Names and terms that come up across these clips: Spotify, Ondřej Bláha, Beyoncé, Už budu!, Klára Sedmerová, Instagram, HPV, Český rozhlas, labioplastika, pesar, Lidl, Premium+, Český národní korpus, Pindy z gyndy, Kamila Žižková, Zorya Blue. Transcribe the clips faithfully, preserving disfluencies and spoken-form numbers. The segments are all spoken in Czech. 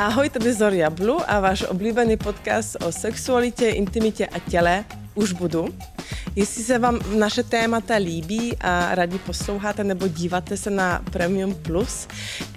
Ahoj, tady Zorya Blue a váš oblíbený podcast o sexualitě, intimitě a těle Už budu. Jestli se vám naše témata líbí a rádi posloucháte nebo díváte se na Premium plus,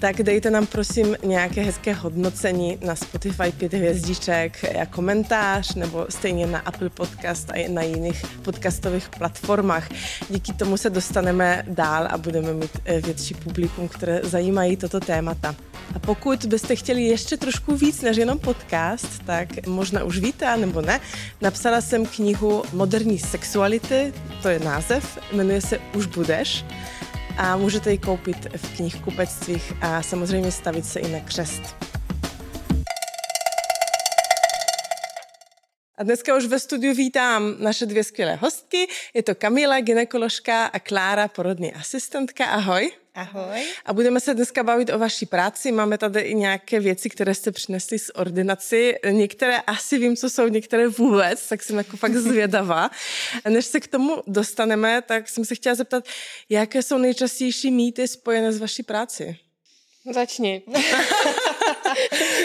tak dejte nám prosím nějaké hezké hodnocení na Spotify pět hvězdiček a komentář, nebo stejně na Apple Podcast a na jiných podcastových platformách. Díky tomu se dostaneme dál a budeme mít větší publikum, které zajímají toto témata. A pokud byste chtěli ještě trošku víc než jenom podcast, tak možná už víte, nebo ne, napsala jsem knihu Moderní sexuality, to je název, jmenuje se Už budeš a můžete ji koupit v knihkupectvích a samozřejmě stavit se i na křest. A dneska už ve studiu vítám naše dvě skvělé hostky, je to Kamila, gynekoložka, a Klára, porodní asistentka. Ahoj. Ahoj. A budeme se dneska bavit o vaší práci. Máme tady i nějaké věci, které jste přinesli z ordinaci. Některé asi vím, co jsou, některé vůbec, tak jsem jako fakt zvědavá. A než se k tomu dostaneme, tak jsem se chtěla zeptat, jaké jsou nejčastější mýty spojené s vaší práci? Začni.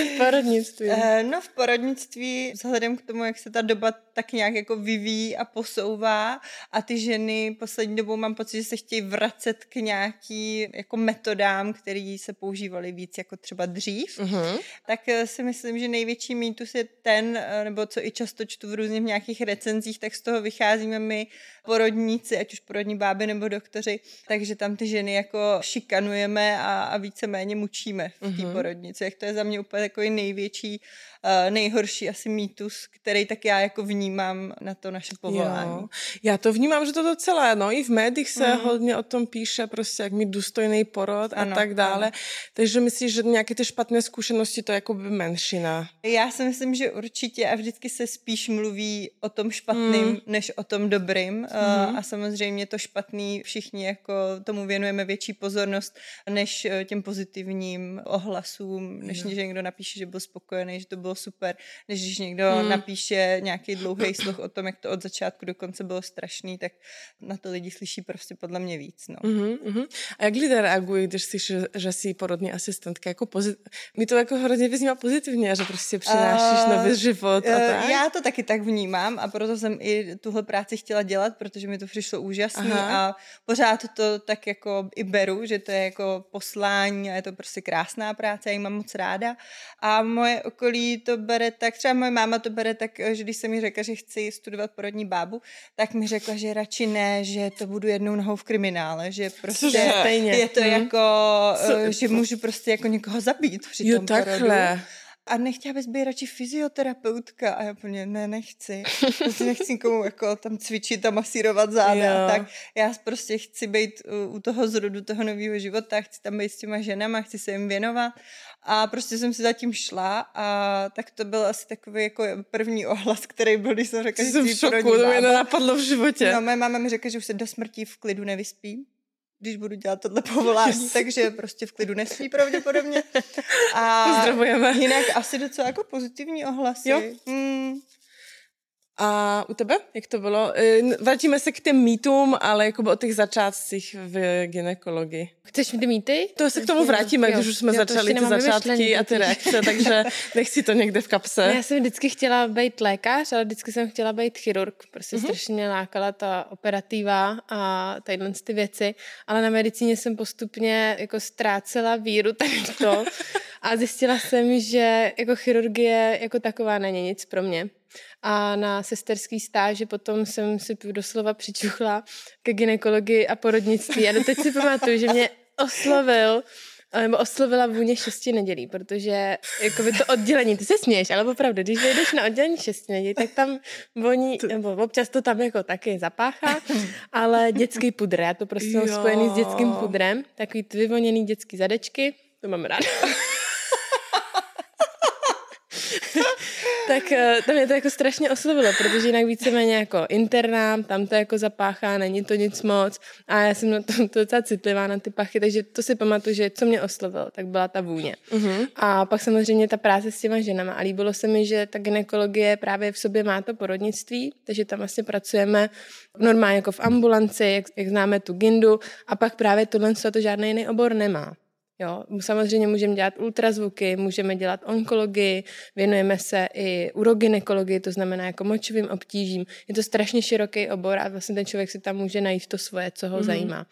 V porodnictví. No v porodnictví, vzhledem k tomu, jak se ta doba tak nějak jako vyvíjí a posouvá a ty ženy poslední dobou mám pocit, že se chtějí vracet k nějaký jako metodám, které se používaly víc jako třeba dřív, uh-huh. tak si myslím, že největší mýtus je ten, nebo co i často čtu v různých nějakých recenzích, tak z toho vycházíme my porodníci, ať už porodní báby nebo doktoři, takže tam ty ženy jako šikanujeme a, a víceméně mučíme v té uh-huh. porodnici, jak to je za mě úplně takový největší, nejhorší asi mýtus, který tak já jako vnímám na to naše povolání. Jo. Já to vnímám, že to docela, no i v médiích se mm. hodně o tom píše, prostě jak mít důstojný porod ano, a tak dále. Ano. Takže myslíš, že nějaké ty špatné zkušenosti to je jako by menšina? Já si myslím, že určitě a vždycky se spíš mluví o tom špatným, mm. než o tom dobrým mm. a samozřejmě to špatný všichni jako tomu věnujeme větší pozornost, než těm pozitivním ohlasům, než jo. že někdo napíše, že byl spokojený, že to bylo super, než když někdo hmm. napíše nějaký dlouhý sloh o tom, jak to od začátku do konce bylo strašný, tak na to lidi slyší prostě podle mě víc. No. Uh-huh, uh-huh. A jak lidé reagují, když slyší, že jsi porodní asistentka? Jako pozit... Mi to jako hrozně vyznímá pozitivně, že prostě přinášíš uh, nový život. A tak? Já to taky tak vnímám a proto jsem i tuhle práci chtěla dělat, protože mi to přišlo úžasný Aha. a pořád to tak jako i beru, že to je jako poslání a je to prostě krásná práce, já ji mám moc ráda a moje okolí to bere tak, třeba moje máma to bere tak, že když jsem mi řekla, že chci studovat porodní bábu, tak mi řekla, že radši ne, že to budu jednou nohou v kriminále, že prostě Stejně. je to hmm. jako, Co? že můžu prostě jako někoho zabít při jo, tom porodu. Takhle. A nechtěla bys být radši fyzioterapeutka. A já plně, ne, nechci. Prostě nechci nikomu jako tam cvičit a masírovat záda. A tak. Já prostě chci být u toho zrodu toho nového života, chci tam být s těma ženama, chci se jim věnovat. A prostě jsem si zatím šla a tak to byl asi takový jako první ohlas, který byl, když jsem řekla, že jsem v šoku, to mě nenapadlo v životě. No, moje máma mi řekla, že už se do smrti v klidu nevyspím, když budu dělat tohle povolání, takže prostě v klidu nesmí pravděpodobně. A Zdravujeme. Jinak asi docela jako pozitivní ohlasy. Jo. Mm. A u tebe? Jak to bylo? Vrátíme se k těm mýtům, ale jako o těch začátcích v gynekologii. Chceš ty mýty? To se k tomu vrátíme, jo, když už jsme jo, začali ty začátky vyšlený. A ty reakce, takže nech si to někde v kapse. Já jsem vždycky chtěla být lékař, ale vždycky jsem chtěla být chirurg. Prostě mm-hmm. strašně lákala ta operativa a tadyhle ty věci, ale na medicíně jsem postupně jako ztrácela víru takto a zjistila jsem, že jako chirurgie jako taková není nic pro mě. A na sesterský stáži potom jsem si doslova přičuchla ke gynekologii a porodnictví. A doteď si pamatuju, že mě oslovil, nebo oslovila vůně šesti nedělí, protože jako by to oddělení, ty se směješ, ale opravdu, když jdeš na oddělení šesti nedělí, tak tam voní, nebo občas to tam jako taky zapáchá, ale dětský pudr, já to prostě jo. mám spojený s dětským pudrem, takový vyvoněný dětský zadečky, to mám ráda. Tak to mě to jako strašně oslovilo, protože jinak víceméně jako internám, tam to jako zapáchá, není to nic moc a já jsem na tom to docela citlivá na ty pachy, takže to si pamatuju, že co mě oslovilo, tak byla ta vůně. Uh-huh. A pak samozřejmě ta práce s těma ženama a líbilo se mi, že ta gynekologie právě v sobě má to porodnictví, takže tam vlastně pracujeme normálně jako v ambulanci, jak, jak známe tu gyndu a pak právě tohle to žádný jiný obor nemá. Jo, samozřejmě můžeme dělat ultrazvuky, můžeme dělat onkologii, věnujeme se i urogynekologii, to znamená jako močovým obtížím. Je to strašně široký obor a vlastně ten člověk si tam může najít to svoje, co ho mm. zajímá.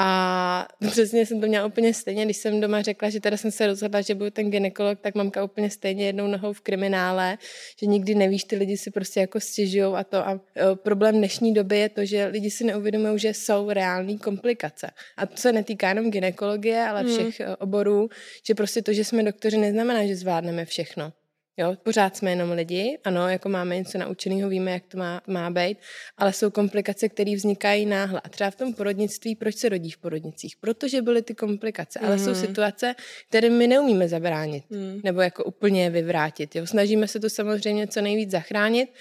A přesně jsem to měla úplně stejně, když jsem doma řekla, že teda jsem se rozhodla, že budu ten gynekolog, tak mamka úplně stejně jednou nohou v kriminále, že nikdy nevíš, ty lidi si prostě jako stěžujou a to. A problém dnešní doby je to, že lidi si neuvědomují, že jsou reální komplikace. A to se netýká jenom gynekologie, ale všech hmm. oborů, že prostě to, že jsme doktoři, neznamená, že zvládneme všechno. Jo, pořád jsme jenom lidi, ano, jako máme něco naučenýho, víme, jak to má, má být, ale jsou komplikace, které vznikají náhle. A třeba v tom porodnictví, proč se rodí v porodnicích? Protože byly ty komplikace, ale mm. jsou situace, které my neumíme zabránit, mm. nebo jako úplně vyvrátit. Jo. Snažíme se to samozřejmě co nejvíc zachránit,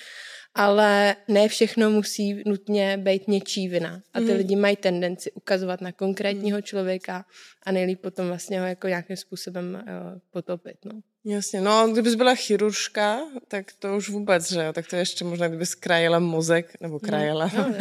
ale ne všechno musí nutně být něčí vina. A ty mm. lidi mají tendenci ukazovat na konkrétního mm. člověka a nejlíp potom vlastně ho jako nějakým způsobem uh, potopit, no. Jasně, no kdybys byla chiruržka, tak to už vůbec, že jo, tak to ještě možná, kdybys krajela mozek, nebo krajela. No, no, no.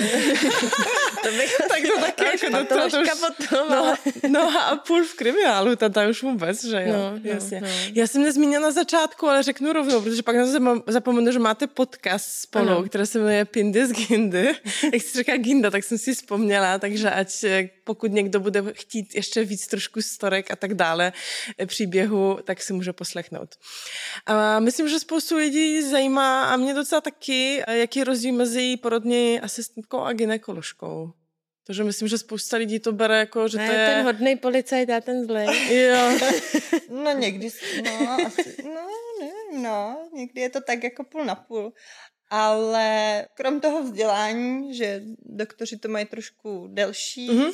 To bych tak to taky, jako to, to, to už, potom, no, ale... no a půl v kriminálu, ta už vůbec, že jo, no, jasně. No, no. Já jsem nezmínila na začátku, ale řeknu rovnou, protože pak na to zapomenu, že máte podcast spolu, ano. Který se jmenuje Pindy z gyndy. Jak jsi říká Ginda, tak jsem si vzpomněla, takže ať pokud někdo bude chtít ještě víc trošku storek a tak dále příběhu, tak si může poslechnout. A myslím, že spoustu lidí zajímá a mě docela taky, jaký rozdíl mezi porodní asistentkou a gynekoložkou. Takže myslím, že spousta lidí to bere jako, že ne, to je... ten hodnej policajt a ten zlej. Jo. No někdy, no, asi, no, nevím, no, někdy je to tak jako půl na půl. Ale krom toho vzdělání, že doktoři to mají trošku delší, mm-hmm.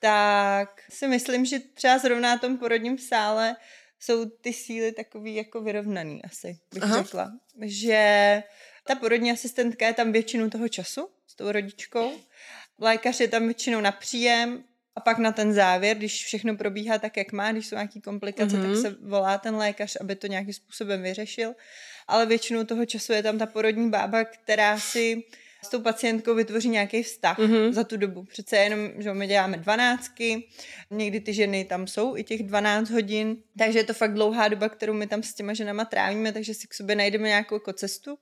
tak si myslím, že třeba zrovna na tom porodním sále jsou ty síly takový jako vyrovnaný asi, bych Aha. řekla. Že ta porodní asistentka je tam většinu toho času s tou rodičkou, lékař je tam většinou na příjem a pak na ten závěr, když všechno probíhá tak, jak má, když jsou nějaké komplikace, mm-hmm. tak se volá ten lékař, aby to nějakým způsobem vyřešil. Ale většinou toho času je tam ta porodní bába, která si s tou pacientkou vytvoří nějaký vztah mm-hmm. za tu dobu. Přece jenom, že my děláme dvanáctky, někdy ty ženy tam jsou i těch dvanáct hodin, takže je to fakt dlouhá doba, kterou my tam s těma ženama trávíme, takže si k sobě najdeme nějakou jako cestu.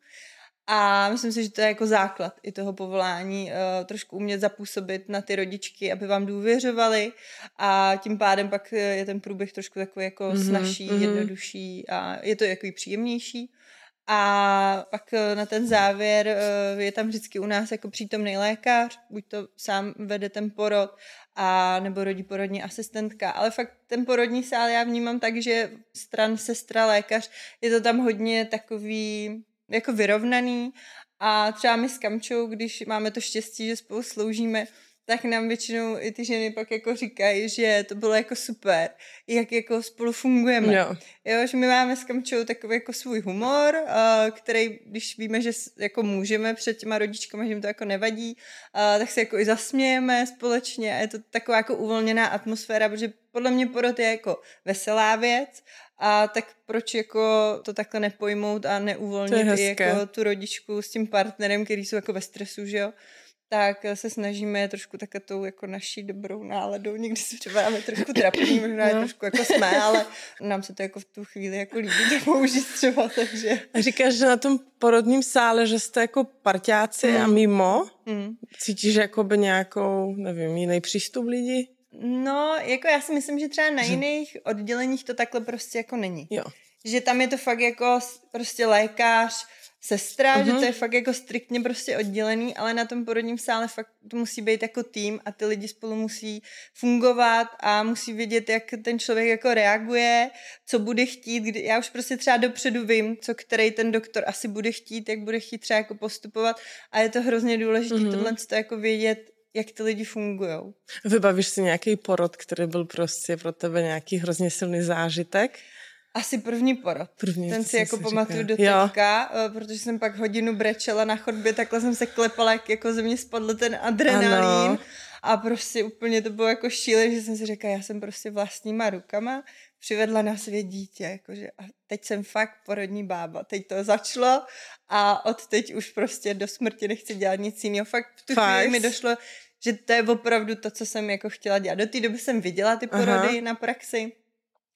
A myslím si, že to je jako základ i toho povolání, trošku umět zapůsobit na ty rodičky, aby vám důvěřovali a tím pádem pak je ten průběh trošku takový jako mm-hmm, snazší, mm-hmm. jednodušší a je to jako příjemnější. A pak na ten závěr je tam vždycky u nás jako přítomný lékař, buď to sám vede ten porod, a nebo rodí porodní asistentka. Ale fakt ten porodní sál já vnímám tak, že stran sestra, lékař, je to tam hodně takový... jako vyrovnaný a třeba my s Kamčou, když máme to štěstí, že spolu sloužíme, tak nám většinou i ty ženy pak jako říkají, že to bylo jako super, jak jako spolu fungujeme. No. Jo, že my máme s Kamčou takový jako svůj humor, který, když víme, že jako můžeme před těma rodičkama, že jim to jako nevadí, tak se jako i zasmějeme společně a je to taková jako uvolněná atmosféra, protože podle mě porod je jako veselá věc, a tak proč jako to takhle nepojmout a neuvolnit i jako tu rodičku s tím partnerem, který jsou jako ve stresu, že jo? Tak se snažíme trošku takhle tou jako naší dobrou náladou, někdy se připadáme trošku trapní, možná no. trošku jako jsme, ale nám se to jako v tu chvíli jako líbí, to použít třeba, takže... A říkáš, že na tom porodním sále, že jste jako parťáci mm. a mimo, mm. cítíš jakoby nějakou, nevím, jiný přístup lidí? No, jako já si myslím, že třeba na jiných odděleních to takhle prostě jako není. Jo. Že tam je to fakt jako prostě lékař, sestra, uh-huh. že to je fakt jako striktně prostě oddělený, ale na tom porodním sále fakt to musí být jako tým a ty lidi spolu musí fungovat a musí vědět, jak ten člověk jako reaguje, co bude chtít. Kdy, já už prostě třeba dopředu vím, co který ten doktor asi bude chtít, jak bude chtít třeba jako postupovat a je to hrozně důležité uh-huh. tohle to jako vědět, jak ty lidi fungujou. Vybavíš si nějaký porod, který byl prostě pro tebe nějaký hrozně silný zážitek? Asi první porod. První, Ten si jako pamatuju do teďka, protože jsem pak hodinu brečela na chodbě, takhle jsem se klepala, jak jako ze mě spadl ten adrenalín. Ano. A prostě úplně to bylo jako šílené, že jsem si řekla, já jsem prostě vlastníma rukama přivedla na svět dítě. Jakože, a teď jsem fakt porodní bába. Teď to začalo a od teď už prostě do smrti nechci dělat nic jiného. Fakt v tu chvíli mi došlo, že to je opravdu to, co jsem jako chtěla dělat. Do té doby jsem viděla ty porody Aha. na praxi,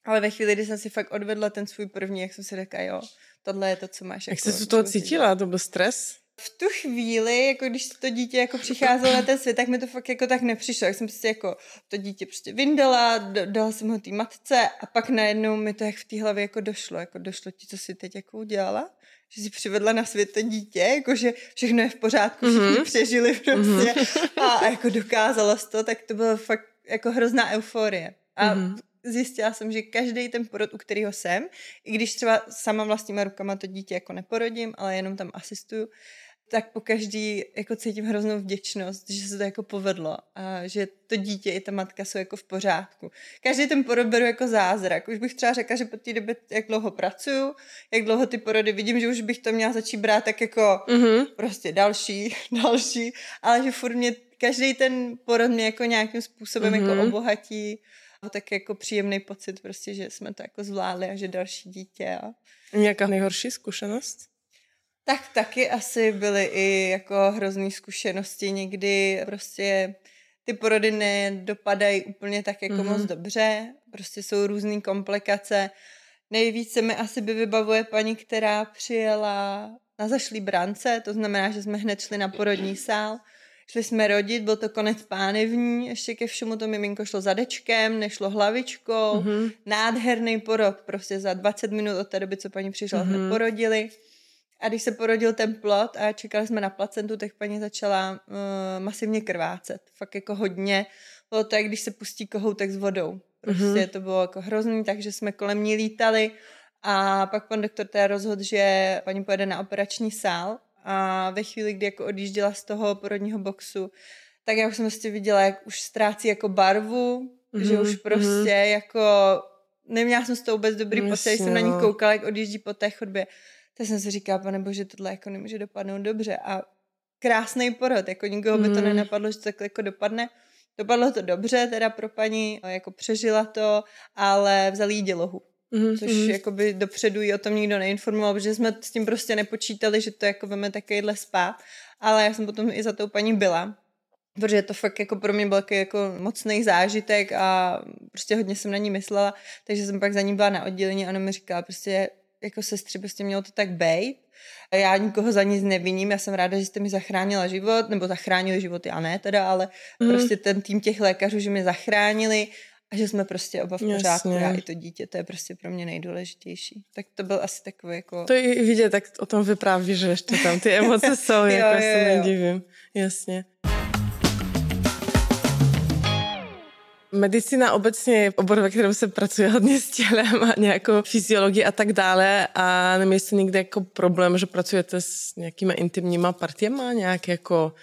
Ale ve chvíli, kdy jsem si fakt odvedla ten svůj první, jak jsem si řekla, jo, tohle je to, co máš. Jak jako, jsi to cítila? To byl stres? V tu chvíli, jako když to dítě jako přicházelo na ten svět, tak mi to fakt jako tak nepřišlo. Jak jsem si jako to dítě prostě vyndala, dala jsem ho té matce a pak najednou mi to jak v té hlavě jako došlo. Jako došlo ti, co si teď jako udělala? Že si přivedla na svět to dítě, jako že všechno je v pořádku, všichni mm-hmm. přežili prostě mm-hmm. a, a jako dokázala to, tak to bylo fakt jako hrozná euforie. A mm-hmm. zjistila jsem, že každý ten porod, u kterého jsem, i když třeba sama vlastníma rukama to dítě jako neporodím, ale jenom tam asistuju, tak po každý jako cítím hroznou vděčnost, že se to jako povedlo a že to dítě i ta matka jsou jako v pořádku. Každý ten porod beru jako zázrak. Už bych třeba řekla, že po té době, jak dlouho pracuju, jak dlouho ty porody vidím, že už bych to měla začít brát tak jako mm-hmm. prostě další, další, ale že furt mě, každý ten porod mě jako nějakým způsobem mm-hmm. jako obohatí. Tak jako příjemný pocit prostě, že jsme to jako zvládli a že další dítě. A... Nějaká nejhorší zkušenost? Tak taky asi byly i jako hrozný zkušenosti. Někdy prostě ty porody nedopadají úplně tak jako mm-hmm. moc dobře. Prostě jsou různý komplikace. Nejvíce mi asi by vybavuje paní, která přijela na zašlý brance. To znamená, že jsme hned šli na porodní sál. Šli jsme rodit, byl to konec pánevní, ještě ke všemu to miminko šlo zadečkem, nešlo hlavičkou, mm-hmm. nádherný porod, prostě za dvacet minut od té doby, co paní přišla, jsme mm-hmm. porodili. A když se porodil ten plod a čekali jsme na placentu, tak paní začala uh, masivně krvácet, fakt jako hodně. Bylo to, jak když se pustí kohoutek s vodou, prostě mm-hmm. to bylo jako hrozný, takže jsme kolem ní lítali a pak pan doktor teda rozhodl, že paní pojede na operační sál. A ve chvíli, kdy jako odjížděla z toho porodního boxu, tak já už jsem prostě viděla, jak už ztrácí jako barvu, mm-hmm, že už prostě mm-hmm. jako neměla jsem z toho vůbec dobrý pocit, když jsem na ní koukala, jak odjíždí po té chodbě. Tak jsem si říkala, pane bože, tohle jako nemůže dopadnout dobře. A krásný porod, jako nikoho by to mm-hmm. nenapadlo, že to takhle jako dopadne. Dopadlo to dobře, teda pro paní, jako přežila to, ale vzali jí dělohu. Mm-hmm. Což jakoby dopředu ji o tom nikdo neinformoval, protože jsme s tím prostě nepočítali, že to jako veme takovýhle spát, ale já jsem potom i za tou paní byla, protože to fakt jako pro mě byl takový jako mocný zážitek a prostě hodně jsem na ní myslela, takže jsem pak za ní byla na oddělení a ona mi říkala prostě jako sestři, prostě mělo to tak bejt. Já nikoho za nic neviním, já jsem ráda, že jste mi zachránila život, nebo zachránili život, já ne teda, ale mm-hmm. prostě ten tým těch lékařů, že mě zachránili, a že jsme prostě oba v pořádku, já i to dítě, to je prostě pro mě nejdůležitější. Tak to byl asi takový jako... To i vidět, tak o tom vyprávíš, že ještě tam ty emoce jsou, jo, jako jo, jo, se nedivím. Jasně. Medicína obecně je obor, ve kterém se pracuje hodně s tělem a nějakou fyziologii a tak dále a neměli jste nikdy jako problém, že pracujete s nějakýma intimníma partiema, nějak jako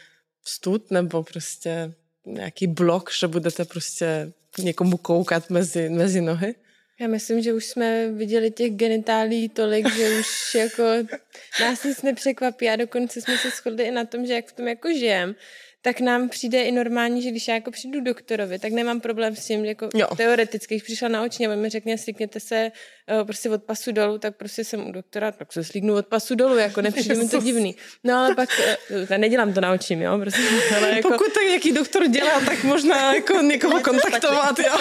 vstud nebo prostě nějaký blok, že budete prostě někomu koukat mezi, mezi nohy? Já myslím, že už jsme viděli těch genitálí tolik, že už jako nás nic nepřekvapí a dokonce jsme se shodli i na tom, že jak v tom jako žijem, tak nám přijde i normální, že když já jako přijdu doktorovi, tak nemám problém s tím, jako jo. Teoreticky, když přišla na oční a mi řekne, slíkněte se prostě od pasu dolů, tak prostě jsem u doktora, tak se slíknu od pasu dolů, jako nepřijde mi to divný. No ale pak, já nedělám to na očím, jo, prostě. Ale jako... Pokud tak nějaký doktor dělá, tak možná jako někoho kontaktovat, jo.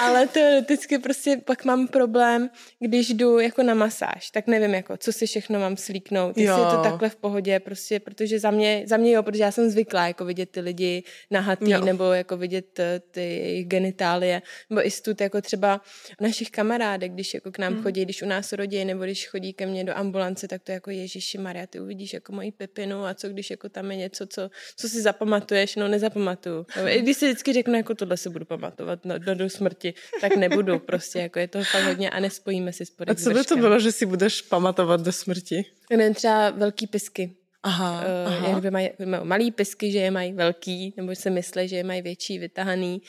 Ale teoreticky prostě pak mám problém, když jdu jako na masáž, tak nevím, jako, co si všechno mám slíknout, jestli jo. Je to takhle v pohodě, prostě, protože za mě, za mě jo, protože já jsem zvyklá jako vidět ty lidi nahatý, jo. Nebo jako vidět ty jejich genitálie, nebo i stud jako třeba našich kamarádek, když jako k nám hmm. chodí, když u nás rodí, nebo když chodí ke mně do ambulance, tak to je jako Ježíši Maria, ty uvidíš jako moji pepinu a co když jako tam je něco, co, co si zapamatuješ, no nezapamatuju. I když si vždycky řeknu, jako tohle se budu pamatovat no, do, do smrti, tak nebudu prostě, jako je to fakt hodně a nespojíme si spodek. A co by to bylo, že si budeš pamatovat do smrti? Ne, třeba velký pisky. Aha, uh, aha. Jak by mají, mají malý pisky, že je mají velký, nebo se myslí, že je mají větší, vytahaný.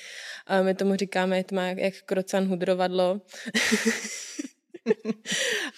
Uh, my tomu říkáme, to má jak krocan hudrovadlo.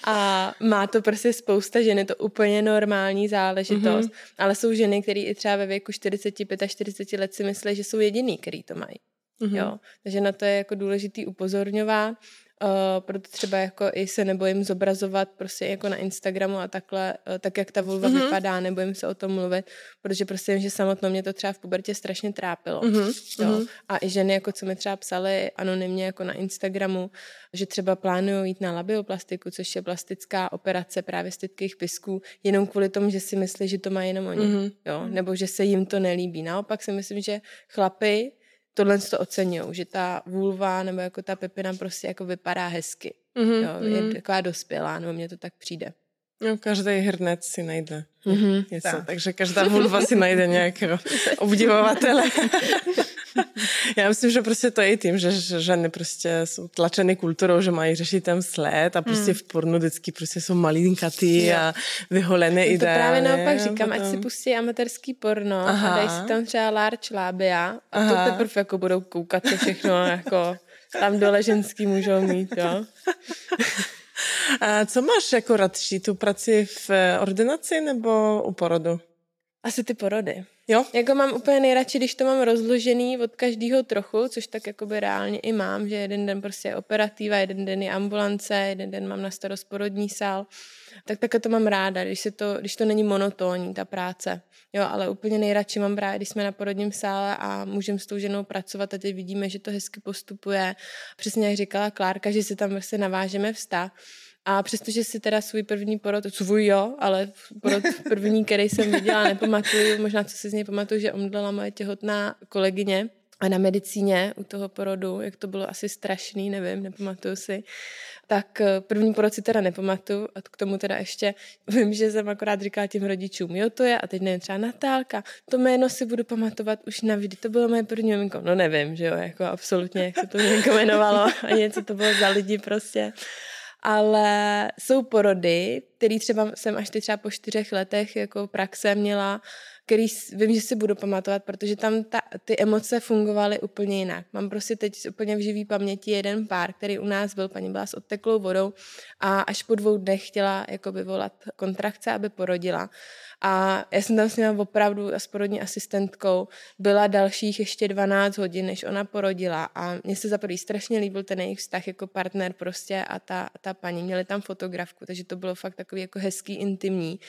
A má to prostě spousta žen, je to úplně normální záležitost, mm-hmm. ale jsou ženy, které i třeba ve věku čtyřicet pět a čtyřicet let si myslí, že jsou jediný, který to mají. Mm-hmm. Jo? Takže na to je jako důležitý upozorňovat. Uh, proto třeba jako i se nebojím zobrazovat prostě jako na Instagramu a takhle, uh, tak jak ta vulva mm-hmm. vypadá, nebojím se o tom mluvit, protože prostě vím, že samotnou mě to třeba v pubertě strašně trápilo. Mm-hmm. To. Mm-hmm. A i ženy, jako co mi třeba psaly anonymně jako na Instagramu, že třeba plánují jít na labioplastiku, což je plastická operace právě z tytkých pysků, jenom kvůli tomu, že si myslí, že to má jenom oni. Mm-hmm. Jo? Nebo že se jim to nelíbí. Naopak si myslím, že chlapi tohle to oceňujou, že ta vulva nebo jako ta pepina prostě jako vypadá hezky. Mm-hmm, jo, je mm-hmm. taková dospělá, nebo mně to tak přijde. No, každý hrnec si najde. Mm-hmm, něco, tak. Takže každá vulva si najde nějakého obdivovatele. Já myslím, že prostě to je i tím, že ženy prostě jsou tlačeny kulturou, že mají řešit ten sled a prostě v pornu vždycky prostě jsou malinkatý a vyholené ideály. To právě naopak říkám, potom... ať si pustí amatérský porno. Aha. A dají si tam třeba large labia a Aha. to teprve jako budou koukat, co všechno jako tam dole ženský můžou mít, jo. A co máš jako radši, tu práci v ordinaci nebo u porodu? Asi ty porody. Jo? Jako mám úplně nejradši, když to mám rozložený od každého trochu, což tak jakoby reálně i mám, že jeden den prostě je operativa, jeden den je ambulance, jeden den mám na starost porodní sál. Tak také to mám ráda, když, se to, když to není monotónní, ta práce. Jo, ale úplně nejradši mám ráda, když jsme na porodním sále a můžeme s tou ženou pracovat a teď vidíme, že to hezky postupuje. Přesně jak říkala Klárka, že si tam prostě navážeme vztah. A přestože si teda svůj první porod, svůj jo, ale porod první, který jsem viděla, nepamatuju, možná co si z něj pamatuju, že omdlela moje těhotná kolegyně a na medicíně u toho porodu, jak to bylo asi strašný, nevím, nepamatuju si, tak první porod si teda nepamatuju a k tomu teda ještě vím, že jsem akorát říkala těm rodičům, jo to je a teď nevím, třeba Natálka, to jméno si budu pamatovat už navždy, to bylo moje první miminko, no nevím, že jo, jako absolutně, jak se to miminko jmenovalo a něco to bylo za lidi prostě. Ale jsou porody, který třeba jsem až teď třeba po čtyřech letech jako praxe měla, který vím, že si budu pamatovat, protože tam ta, ty emoce fungovaly úplně jinak. Mám prostě teď úplně v živý paměti jeden pár, který u nás byl, paní byla s odteklou vodou a až po dvou dnech chtěla jako vyvolat kontrakce, aby porodila. A já jsem tam s ním opravdu a s porodní asistentkou byla dalších ještě dvanáct hodin, než ona porodila a mně se za prvý strašně líbil ten jejich vztah jako partner prostě a ta, ta paní. Měli tam fotografku, takže to bylo fakt takový jako hezký, intimní.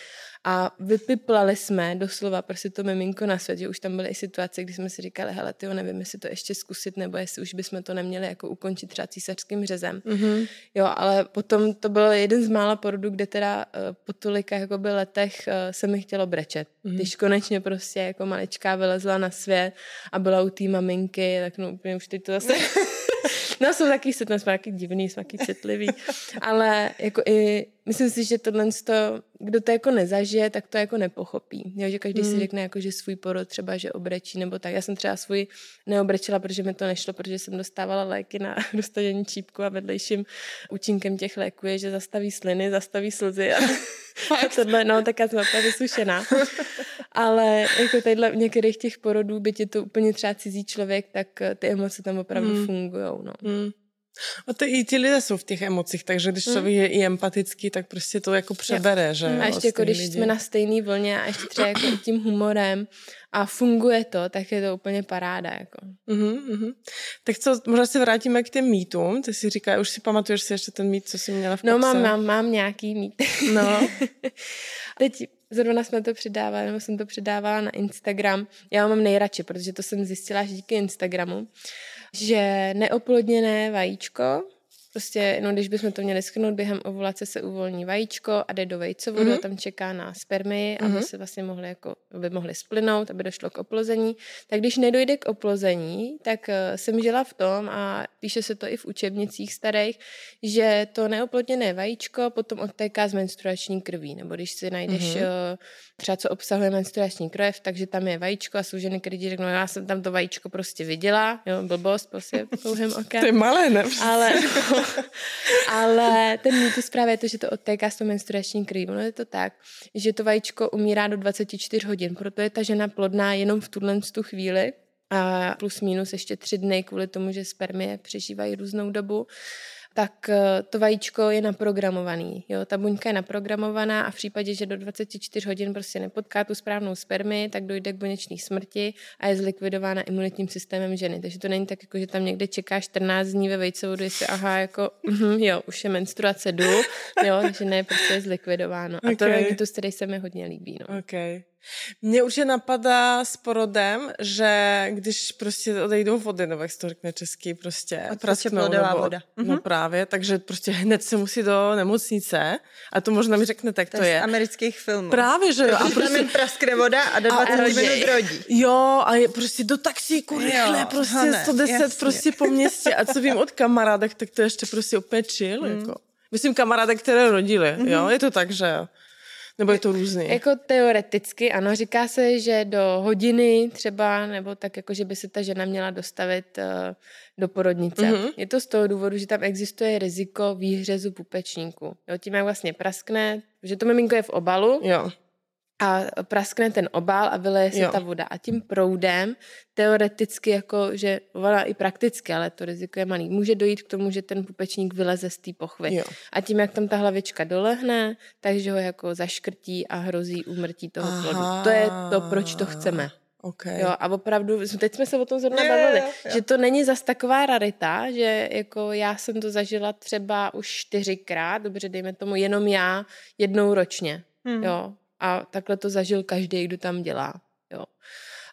A vypiplali jsme doslova prostě to miminko na svět, že už tam byly i situace, kdy jsme si říkali, hele, tyjo, nevím, jestli to ještě zkusit, nebo jestli už bychom to neměli jako ukončit třeba císařským řezem. Mm-hmm. Jo, ale potom to byl jeden z mála porodů, kde teda uh, po tolika jakoby letech uh, se mi chtělo brečet. Mm-hmm. Když konečně prostě jako maličká vylezla na svět a byla u té maminky, tak no úplně už teď to zase... No, jsou taky, jsme taky divný, jsme taky citlivý, ale jako i, myslím si, že tohle, kdo to jako nezažije, tak to jako nepochopí. Jo, že každý mm. si řekne, jako, že svůj porod třeba, že obrečí nebo tak. Já jsem třeba svůj neobrečela, protože mi to nešlo, protože jsem dostávala léky na dostažení čípku a vedlejším účinkem těch léků je, že zastaví sliny, zastaví slzy a, a tohle, no, tak já jsem opravdu vysušená. Ale jako tadyhle v některých těch porodů, byť je to úplně třeba cizí člověk, tak ty emoce tam opravdu mm. fungujou, no. Mm. A ty, i ti lidé jsou v těch emocích, takže když člověk je i empatický, tak prostě to jako přebere, jo. Že? A ještě jako když lidí. Jsme na stejné vlně a ještě třeba jako tím humorem a funguje to, tak je to úplně paráda, jako. Uh-huh, uh-huh. Tak co, možná se vrátíme k těm mýtům, ty si říká, už si pamatuješ si ještě ten mýt, co jsi měla v kapse? No mám, mám, mám nějaký mýt. No. Teď zrovna jsme to předávala, nebo jsem to předávala na Instagram. Já ho mám nejradši, protože to jsem zjistila až díky Instagramu, že neoplodněné vajíčko, prostě, no když bychom to měli shrnout, během ovulace se uvolní vajíčko a jde do vejcovodu, mm-hmm. tam čeká na spermii, aby mm-hmm. se vlastně mohly, jako, aby mohly splynout, aby došlo k oplození. Tak když nedojde k oplození, tak jsem žila v tom, a píše se to i v učebnicích starých, že to neoplodněné vajíčko potom odtéká z menstruační krví, nebo když si najdeš mm-hmm. třeba, co obsahuje menstruační krev, takže tam je vajíčko a jsou ženy, které ti řeknou, já jsem tam to vajíčko prostě viděla, jo, blbost, prostě pouhým okem. To je malé, ne? Ale, ale ten mýtus právě je to, že to odtéká z toho menstruační krví. No je to tak, že to vajíčko umírá do dvacet čtyři hodin, proto je ta žena plodná jenom v tuhle tu chvíli a plus minus ještě tři dny kvůli tomu, že spermie přežívají různou dobu. tak to vajíčko je naprogramovaný. Jo? Ta buňka je naprogramovaná a v případě, že do dvacet čtyři hodin prostě nepotká tu správnou spermii, tak dojde k buněčné smrti a je zlikvidována imunitním systémem ženy. Takže to není tak, jako, že tam někde čeká čtrnáct dní ve vejcovodu, jestli aha, jako, mm, jo, už je menstruace, jdu, jo, že ne, prostě je zlikvidováno. Okay. A to roditus, který se mi hodně líbí. No. Okay. Mně už je napadá s porodem, že když prostě odejdou vody, nebo jak se to řekne česky, prostě prasknou, nebo voda. No mm-hmm. právě, takže prostě hned se musí do nemocnice a to možná mi řeknete, jak to, to je. Z amerických filmů. Právě, že jo. A prostě praskne voda a do dvacet minut rodí. Jo, a je prostě do taxíku rychle, prostě hane, sto deset jasně. prostě po městě. A co vím od kamarádek, tak to ještě prostě úplně chill, mm. jako. Myslím kamarádek, které rodily, mm-hmm. jo, je to tak, že jo. Nebo je to různý? Jako teoreticky, ano. Říká se, že do hodiny třeba, nebo tak jako, že by se ta žena měla dostavit uh, do porodnice. Mm-hmm. Je to z toho důvodu, že tam existuje riziko výhřezu pupečníku. Jo, tím, jak vlastně praskne, že to miminko je v obalu, jo. A praskne ten obal a vyleje se jo. ta voda. A tím proudem, teoreticky, jako, že ona i prakticky, ale to riziko je malý, může dojít k tomu, že ten pupečník vyleze z té pochvy. Jo. A tím, jak tam ta hlavička dolehne, takže ho jako zaškrtí a hrozí úmrtí toho Aha. plodu. To je to, proč to chceme. Okay. Jo, a opravdu, teď jsme se o tom zrovna bavili, yeah, yeah. že to není zas taková rarita, že jako já jsem to zažila třeba už čtyřikrát, dobře, dejme tomu, jenom já jednou ročně. Hmm. Jo. A takhle to zažil každý, kdo tam dělá. Jo.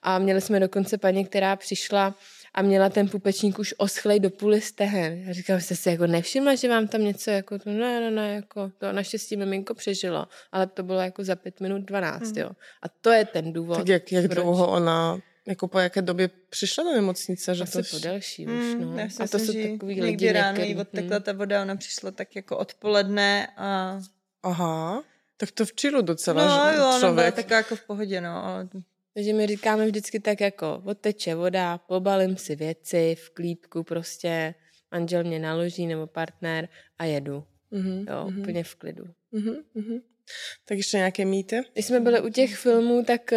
A měli jsme dokonce paní, která přišla a měla ten pupečník už oschlej do půli stehen. A říkám, jste si jako nevšimla, že vám tam něco jako to, ne, ne, ne, jako to naštěstí miminko přežilo, ale to bylo jako za pět minut dvanáct, jo. A to je ten důvod. Tak jak, jak dlouho ona, jako po jaké době přišla do nemocnice? Že asi to po další hmm, už, no. A to jsou takový lidi. Někdy ráno jí odtekla ta voda, ona přišla tak jako odpoledne a... Aha. Tak to v čilu docela, no, že jo, člověk. No, jo, taková jako v pohodě, no. Ale... Takže my říkáme vždycky tak jako, odteče voda, pobalím si věci v klídku prostě, manžel mě naloží nebo partner a jedu. Mm-hmm, jo, mm-hmm. úplně v klidu. Mm-hmm, mm-hmm. Tak ještě nějaké mýty? Když jsme byli u těch filmů, tak...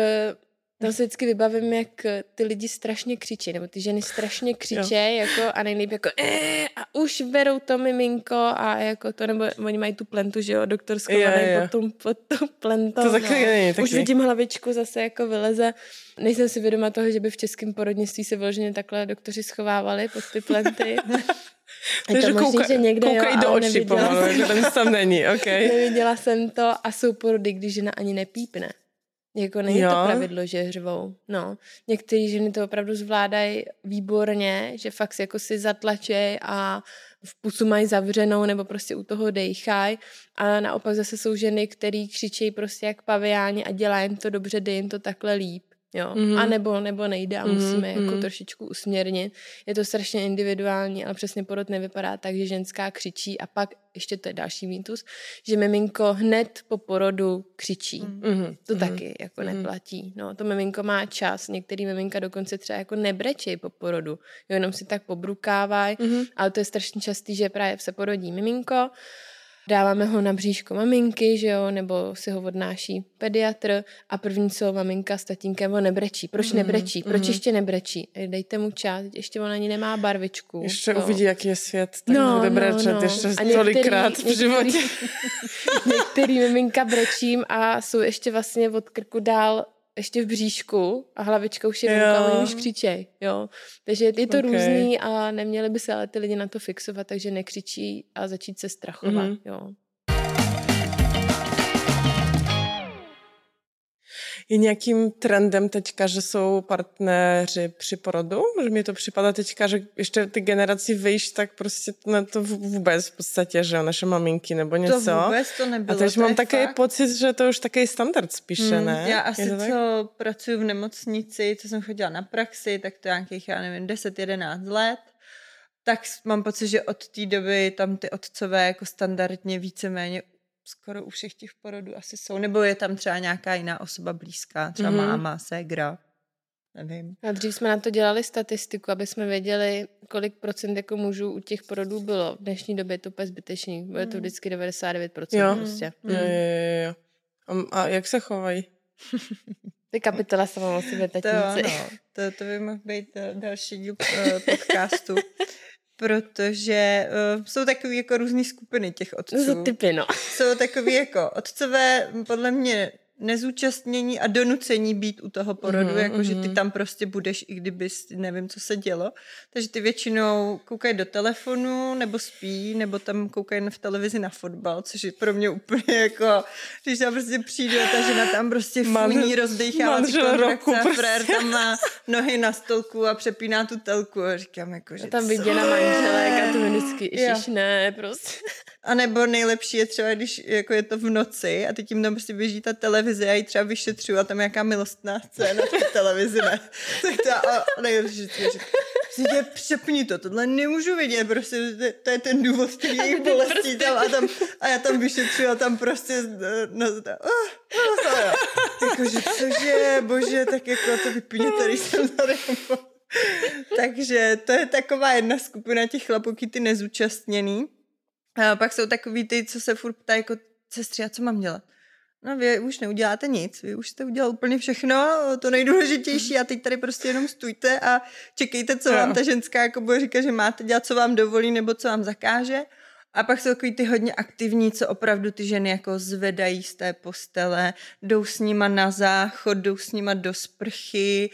Tam se vždycky vybavím, jak ty lidi strašně křičí, nebo ty ženy strašně křičejí, jako, a nejlíp jako eee, a už berou to miminko a jako to, nebo oni mají tu plentu, že jo, doktorskou, yeah, yeah. pod tom, pod tom plentou. To taky, no. Taky. Už vidím hlavičku, zase jako vyleze. Nejsem si vědoma toho, že by v českém porodnictví se vyloženě takhle doktoři schovávali pod ty plenty. Takže koukají koukaj do očí pomalu, že tam tam není, okay. Neviděla jsem to a jsou porody, když žena ani nepípne. Jako není jo. to pravidlo, že hřvou. No. Některé ženy to opravdu zvládají výborně, že fakt jako si zatlačejí a v pusu mají zavřenou nebo prostě u toho dejchají. A naopak zase jsou ženy, které křičejí prostě jak paviáni a dělá jim to dobře, dej jim to takhle líp. Jo. Mm-hmm. A nebo, nebo nejde a musíme mm-hmm. jako trošičku usměrnit. Je to strašně individuální, ale přesně porod nevypadá tak, že ženská křičí a pak, ještě to je další mýtus, že miminko hned po porodu křičí. Mm-hmm. To mm-hmm. taky jako mm-hmm. neplatí. No, to miminko má čas. Některý miminka dokonce třeba jako nebrečej po porodu. Jo, jenom si tak pobrukávají, mm-hmm. ale to je strašně častý, že právě se porodí miminko, dáváme ho na bříško maminky, že jo, nebo si ho odnáší pediatr a první, co maminka s tatínkem, on nebrečí. Proč nebrečí? Proč mm-hmm. ještě nebrečí? Dejte mu čas, ještě on ani nemá barvičku. Ještě to. Uvidí, jak je svět, tak no, bude brečet no, no. ještě tolikrát v životě. Některý miminka brečím a jsou ještě vlastně od krku dál ještě v bříšku a hlavička už je venku a oni už křičej, jo. Takže je to okay. různý a neměli by se ale ty lidi na to fixovat, takže nekřičí a začít se strachovat, mm-hmm. jo. Je nějakým trendem teďka, že jsou partneři při porodu? Že mi to připadá teďka, že ještě ty generaci vyjš, tak prostě ne to vůbec v podstatě, že jo, naše maminky nebo něco. To vůbec to nebylo. A teď mám takový pocit, že to už takový standard spíše, hmm, ne? Já asi co pracuji v nemocnici, co jsem chodila na praxi, tak to nějakých, já nevím, deset jedenáct let. Tak mám pocit, že od té doby tam ty otcové jako standardně víceméně skoro u všech těch porodů asi jsou. Nebo je tam třeba nějaká jiná osoba blízká, třeba mm-hmm. máma, ségra, nevím. A dřív jsme na to dělali statistiku, aby jsme věděli, kolik procent jako mužů u těch porodů bylo. V dnešní době je to úplně zbytečný. Bude to vždycky devadesát devět procent jo. prostě. Mm. Jo, jo, jo. A jak se chovají? Ty kapitola sama o sebe, tatínci. To, no. to, to by mohl být další díl podcastu. protože uh, jsou takový jako různý skupiny těch otců. Jsou typy, no. Jsou takový jako otcové, podle mě, nezúčastnění a donucení být u toho porodu, mm-hmm, jakože ty tam prostě budeš, i kdyby nevím, co se dělo. Takže ty většinou koukají do telefonu, nebo spí, nebo tam koukají v televizi na fotbal, což je pro mě úplně jako, když tam prostě přijde a ta žena tam prostě funí, rozdejchá, frér tam má nohy na stolku a přepíná tu telku a říkám jako, že a tam vidí na manželek a to vždycky ježiš, ne, prostě. A nebo nejlepší je třeba, když jako je to v noci a teď tím tam prostě běží ta televize, já ji třeba vyšetřuju a tam je nějaká milostná scéna v televizi, ne? Tak to a nejlepší, že prostě přepni to, tohle nemůžu vidět, prostě to je ten důvod, který jejich bolestí tam a, tam a já tam vyšetřuju a tam prostě no, no, no, no. Jakože cože, bože, tak jako to vypni, tady jsem tady. Takže to je taková jedna skupina těch chlapů, ty nezúčastněný. A pak jsou takový ty, co se furt ptají, jako sestři, a co mám dělat? No vy už neuděláte nic, vy už jste udělal úplně všechno, to nejdůležitější a teď tady prostě jenom stůjte a čekejte, co no. vám ta ženská jako bude říkat, že máte dělat, co vám dovolí nebo co vám zakáže. A pak jsou takový ty hodně aktivní, co opravdu ty ženy jako zvedají z té postele, jdou s nima na záchod, jdou s nima do sprchy,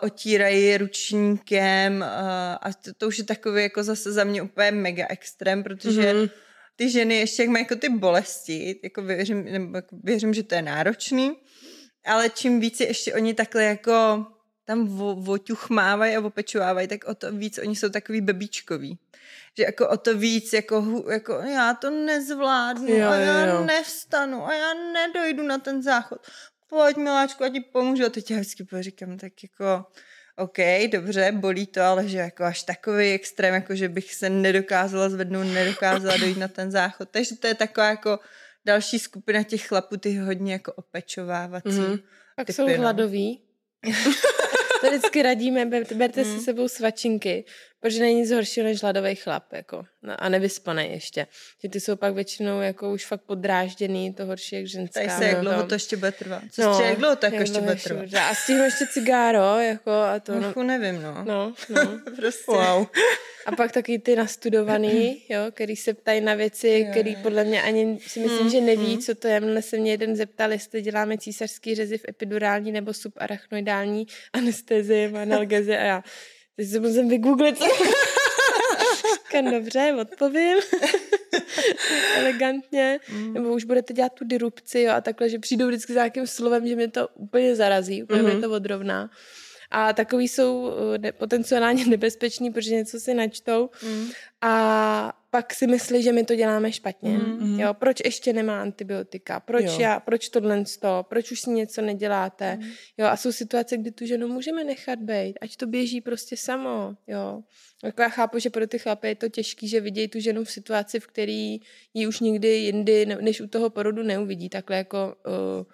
otírají ručníkem a to, to už je takový jako zase za mě úplně mega extrém, protože mm-hmm. ty ženy ještě jak mají jako ty bolesti, jako věřím, nebo jako věřím, že to je náročný, ale čím víc je ještě oni takhle jako tam oťuchmávají a opečovávají, tak o to víc oni jsou takový bebíčkoví. Že jako o to víc, jako, jako já to nezvládnu jo, a já jo. nevstanu a já nedojdu na ten záchod. Pojď, miláčku, já ti pomůžu. A teď já vždycky říkám, tak jako OK, dobře, bolí to, ale že jako až takový extrém, jako že bych se nedokázala zvednout, nedokázala dojít na ten záchod. Takže to je taková jako další skupina těch chlapů, ty hodně jako opečovávací. Mm-hmm. Tak typy, jsou no. hladoví. To vždycky radíme, berte si sebou svačinky, protože není nic horšího než hladový chlap, jako, no, a nevyspanej ještě. Že ty jsou pak většinou jako už fakt podrážděný, to horší jak ženská. Tady se jak dlouho no, to ještě bude trvat. Co no, jak dlouho to jako ještě bude trvat. A stihnu ještě cigáro, jako a to. No, no nevím, no. No, no. Prostě. Wow. A pak taky ty nastudovaný, jo, který se ptají na věci, jo, který podle mě ani si myslím, mm, že neví, mm. co to je. Mně se mě jeden zeptal, jestli děláme císařský řeziv epidurální nebo subarachnoidální anestezie, analgezie a já. Teď se musím vygooglit. Říkám, dobře, odpovím. Elegantně. Mm. Nebo už budete dělat tu dirupci, jo, a takhle, že přijdou vždycky s nějakým slovem, že mě to úplně zarazí, úplně mm-hmm. mě to odrovná. A takový jsou potenciálně nebezpeční, protože něco si načtou. Mm. A pak si myslí, že my to děláme špatně. Mm. Jo, proč ještě nemá antibiotika? Proč jo. já? Proč tohle sto? Proč už si něco neděláte? Mm. Jo, a jsou situace, kdy tu ženu můžeme nechat bejt, ať to běží prostě samo. Jo. Jako já chápu, že pro ty chlapy je to těžký, že vidějí tu ženu v situaci, v který ji už nikdy jindy, než u toho porodu neuvidí. Takhle jako... Uh,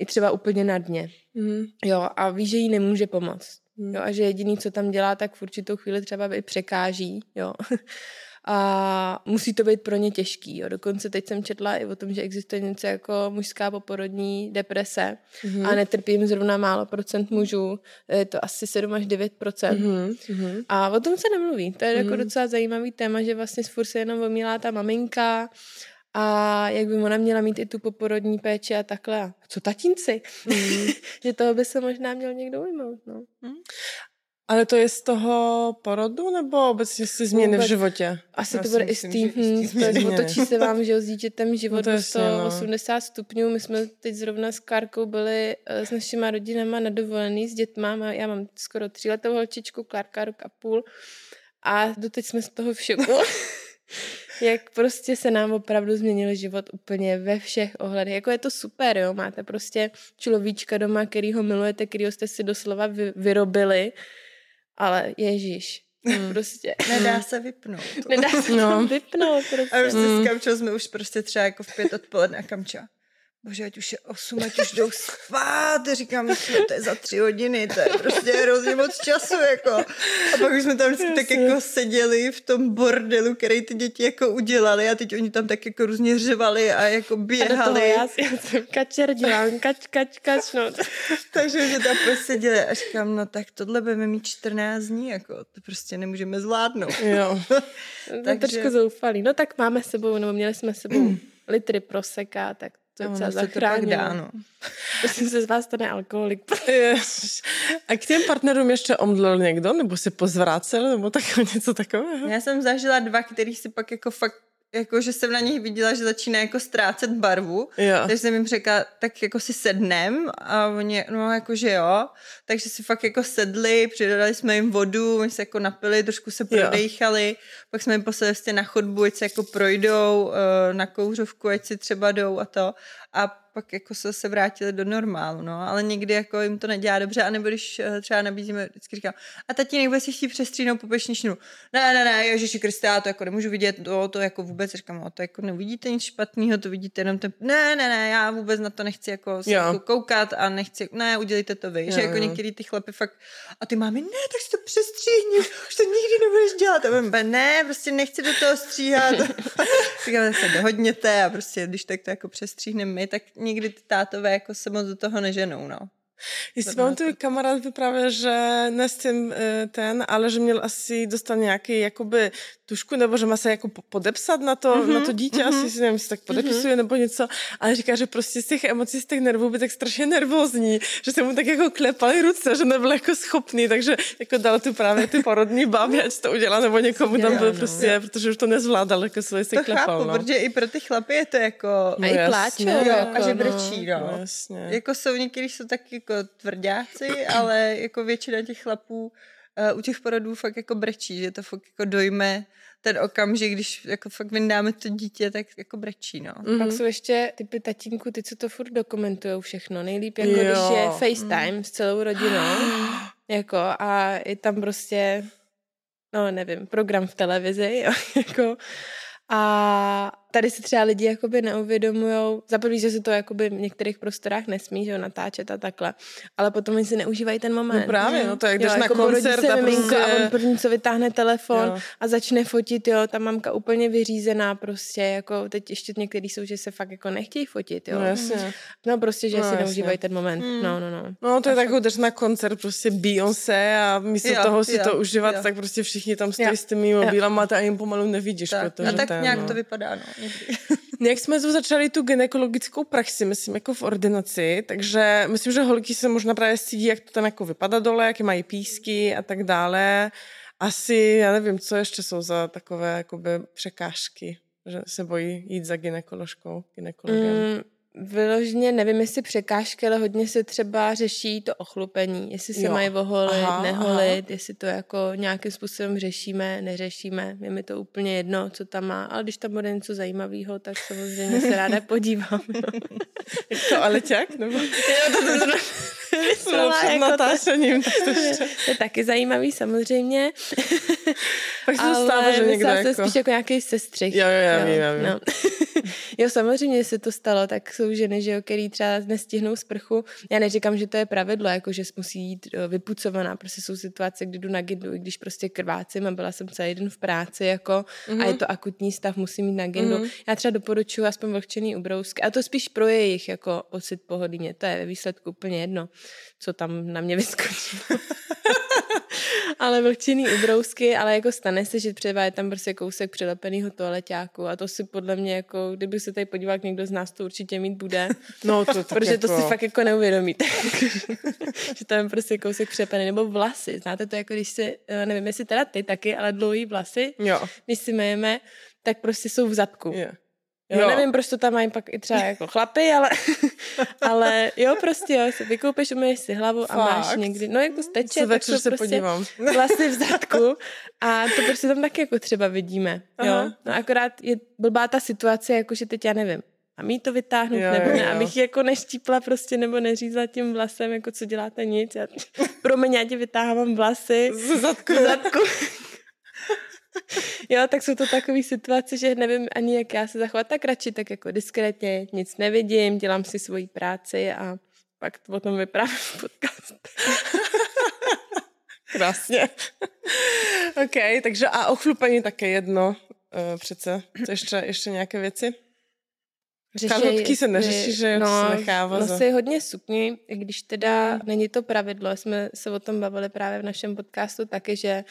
i třeba úplně na dně. Mm. Jo, a ví, že jí nemůže pomoct. Mm. Jo, a že jediný, co tam dělá, tak v určitou chvíli třeba i překáží. Jo. A musí to být pro ně těžký. Jo. Dokonce teď jsem četla i o tom, že existuje něco jako mužská poporodní deprese mm. a netrpím zrovna málo procent mužů. Je to asi sedm až devět procent. Mm. A o tom se nemluví. To je mm. jako docela zajímavý téma, že vlastně furt se jenom omílá ta maminka a jak by ona měla mít i tu poporodní péči a takhle. A co tatínci? Mm. Že toho by se možná měl někdo ujmout. No. Mm. Ale to je z toho porodu nebo obecně si změny vůbec v životě? Asi já to bude i z toho. Otočí se vám, že jo, s dítětem život no sto osmdesát no. stupňů. My jsme teď zrovna s Klárkou byli s našima rodinama na dovolený s dětma. Já mám skoro tříletou holčičku, Klárka rok a půl. A doteď jsme z toho všemu. Jak prostě se nám opravdu změnil život úplně ve všech ohledech. Jako je to super, jo, máte prostě človíčka doma, který ho milujete, kterýho jste si doslova vy- vyrobili, ale ježíš, mm. prostě. Nedá se vypnout. Nedá se no. vypnout, prostě. A už získám, čeho jsme už prostě třeba jako v pět odpoledne a kamča. bože, ať už je osm, ať už jdou spát, říkám, to je za tři hodiny, to je prostě hrozně moc času, jako. A pak už jsme tam vždycky tak jako seděli v tom bordelu, který ty děti jako udělali a teď oni tam tak jako různě řevali a jako běhali. A do toho já, já jsem kačer dělám, kač, kač, kač, no. Takže už tam prostě seděli a říkám, no tak tohle budeme mít čtrnáct dní, jako, to prostě nemůžeme zvládnout. Jo, takže... trošku zoufalý. No tak máme sebou, nebo měli jsme sebou litry proseka, tak to se zachránilo. Myslím, že z vás stane alkoholik. A k těm partnerům ještě omdlel někdo? Nebo se pozvrácel? Nebo tak, něco takového? Já jsem zažila dva, kterých si pak jako fakt, jako že jsem na nich viděla, že začíná jako ztrácet barvu. Jo. Takže jsem jim řekla, tak jako si sednem a oni, no jako že jo. Takže si fakt jako sedli, přidali jsme jim vodu, oni se jako napili, trošku se prodejchali. Pak jsme jim poslali na chodbu, ať se jako projdou na kouřovku, ať si třeba jdou a to. A pak jako se, se vrátili do normálu, no. Ale někdy jako jim to nedělá dobře, anebo když třeba nabízíme, vždycky říkám, a tatínek bude si chtít přestříhnout pupeční šňůru. Ne, ne, ne, Ježiši Kriste, já to jako nemůžu vidět, to, to jako vůbec, říkám, no, to jako nevidíte nic špatného, to vidíte jenom ten, ne, ne, ne, já vůbec na to nechci jako se jako koukat a nechci, ne, udělejte to vy, jo, že jako jo. Některý ty chlapy fakt, a ty mámy, ne, tak si to přestříhni, už to nikdy nebudeš dělat, a mbe, ne, prostě nechci do toho stříhat. Říkám, se dohodněte a prostě, když tak to jako přestříhneme, tak nikdy ty tátové jako se moc do toho neženou, no. Jestli mám tu kamarád vyprávěl, že ne s tím ten, ale že měl asi dostat nějaký jakoby tušku, nebo že má se jako podepsat na to, mm-hmm, na to dítě, mm-hmm, asi, nevím, si tak podepisuje, mm-hmm, nebo něco, ale říká, že prostě z těch emocí, z těch nervů by tak strašně nervózní, že se mu tak jako klepaly ruce, že nebyl jako schopný, takže jako dal tu právě ty porodní bábě, ať to udělá, nebo někomu tam byl prostě, no, protože už to nezvládal, jako svoje se klepal. To chápu, protože i pro ty chlapy je to jako... No, a i pláčou, jako, a že brčí, no. No, jasně. Jako jsou někdy, jsou taky jako tvrdáci, ale jako většina těch chlapů u těch porodů fakt jako brečí, že to fakt jako dojme ten okamžik, když jako fakt vyndáme to dítě, tak jako brečí, no. Mm-hmm. Pak jsou ještě typy tatínku, ty, co to furt dokumentujou všechno, nejlíp jako jo, když je FaceTime, mm, s celou rodinou, jako a je tam prostě, no nevím, program v televizi, jo, jako a tady si třeba lidi jakoby neuvědomujou, za první, že se to jakoby v některých prostorách nesmí, že jo, natáčet a takhle, ale potom oni si neužívají ten moment. No právě, no to je, když jo, na jako koncert a prostě... A on první, co vytáhne telefon, jo, a začne fotit, jo, ta mamka úplně vyřízená prostě, jako teď ještě některý jsou, že se fakt jako nechtějí fotit, jo. No jasně. No prostě, že no, si jasně neužívají ten moment, mm, no, no, no. No to je tak, když na koncert prostě Beyoncé a místo jo, toho si jo, to užívat, jo, tak prostě všichni tam stojí jo, s těmi mobilama a jim pomalu nevidíš. A tak nějak to vypadá, no. Jak jsme tu začali tu gynekologickou praxi, myslím, jako v ordinaci, takže myslím, že holky se možná právě stydí, jak to tam jako vypadá dole, jaké mají písky a tak dále. Asi, já nevím, co ještě jsou za takové jakoby překážky, že se bojí jít za gynekoložkou, gynekologem. Mm. Vyloženě nevím, jestli překážky, ale hodně se třeba řeší to ochlupení. Jestli se jo, mají oholit, aha, neholit, aha, jestli to jako nějakým způsobem řešíme, neřešíme. Je mi to úplně jedno, co tam má. Ale když tam bude něco zajímavého, tak samozřejmě se ráda podívám. Jak to aleťák? Nebo... Vyslala, před jako natáčením. To, to, to, to je taky zajímavý, samozřejmě. Pak se to stává, že někdo jako... spíš jako nějaký sestřih. Jo, jo, jo, jo, jo. No. Jo, samozřejmě se to stalo, tak jsou ženy, že jo, který třeba nestihnou sprchu. Já neříkám, že to je pravidlo, jako že musí jít vypucovaná. Prostě jsou situace, kdy jdu na gyndu, i když prostě krvácím a byla jsem celý den v práci, jako, mm-hmm, a je to akutní stav, musím jít na gyndu. Mm-hmm. Já třeba doporučuji aspoň vlhčený ubrousky, a to spíš pro jejich jako pocit pohodlně. To je ve výsledku úplně jedno, co tam na mě vyskočilo. Ale vlhčený ubrousky, ale jako stane se, že třeba je tam prostě kousek přilepenýho toaleťáku a to si podle mě jako, kdyby se tady podíval, někdo z nás to určitě mít bude. No to tak protože jako... to si fakt jako neuvědomíte. Že tam je prostě kousek přepený. Nebo vlasy, znáte to jako, když se, nevím jestli teda ty taky, ale dlouhý vlasy, jo, když si myjeme, tak prostě jsou v zadku. Yeah. Jo, jo. Nevím, proč to tam mají pak i třeba jako chlapy, ale, ale jo, prostě jo, se vykoupeš, umyješ si hlavu fakt? A máš někdy, no jak to steče, tak to se prostě vlastně v zadku a to prostě tam taky jako třeba vidíme, jo. Aha. No akorát je blbá ta situace, jakože teď já nevím, a mít to vytáhnout, jo, nebo ne, jo, abych jako neštípla prostě, nebo neřízla tím vlasem, jako co děláte nic, já, promiň, já ti vytáhávám vlasy. Z zadku. Z zadku. Jo, tak jsou to takové situace, že nevím ani, jak já se zachovat, tak radši tak jako diskrétně, nic nevidím, dělám si svoji práci a pak o tom vyprávím podcast. Krásně. OK, takže a ochlupení také jedno. Uh, přece, co ještě, ještě nějaké věci? Kalhotky se neřeší, že no, se nechává. No, si hodně sukni, i když teda není to pravidlo. Jsme se o tom bavili právě v našem podcastu taky, že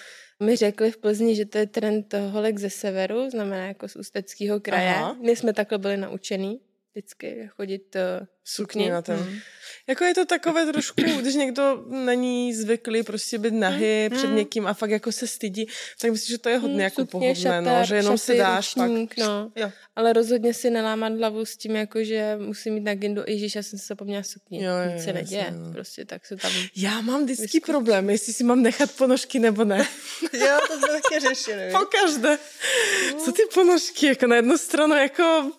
my řekli v Plzni, že to je trend holek ze severu, znamená jako z Ústeckého kraje. Aha. My jsme takhle byli naučený vždycky chodit sukni na tom. Hmm. Jako je to takové trošku, když někdo není zvyklý prostě být nahý hmm. před někým a fakt jako se stydí, tak myslím, že to je hodně hmm, jako pohodlné, šater, no, že jenom si dáš ručník, pak. No. Jo. Ale rozhodně si nelámat hlavu s tím, jako že musím mít na gyndu, ježiš, já jsem se zapomněla sukni, jo, jo, nic se neděje, jasný, no. Prostě tak se tam... Já mám vždycky problém, jestli si mám nechat ponožky nebo ne. Jo, to se taky řeší, nevím. Pokaždé. Co ty ponožky, jako na jednu stranu, jako...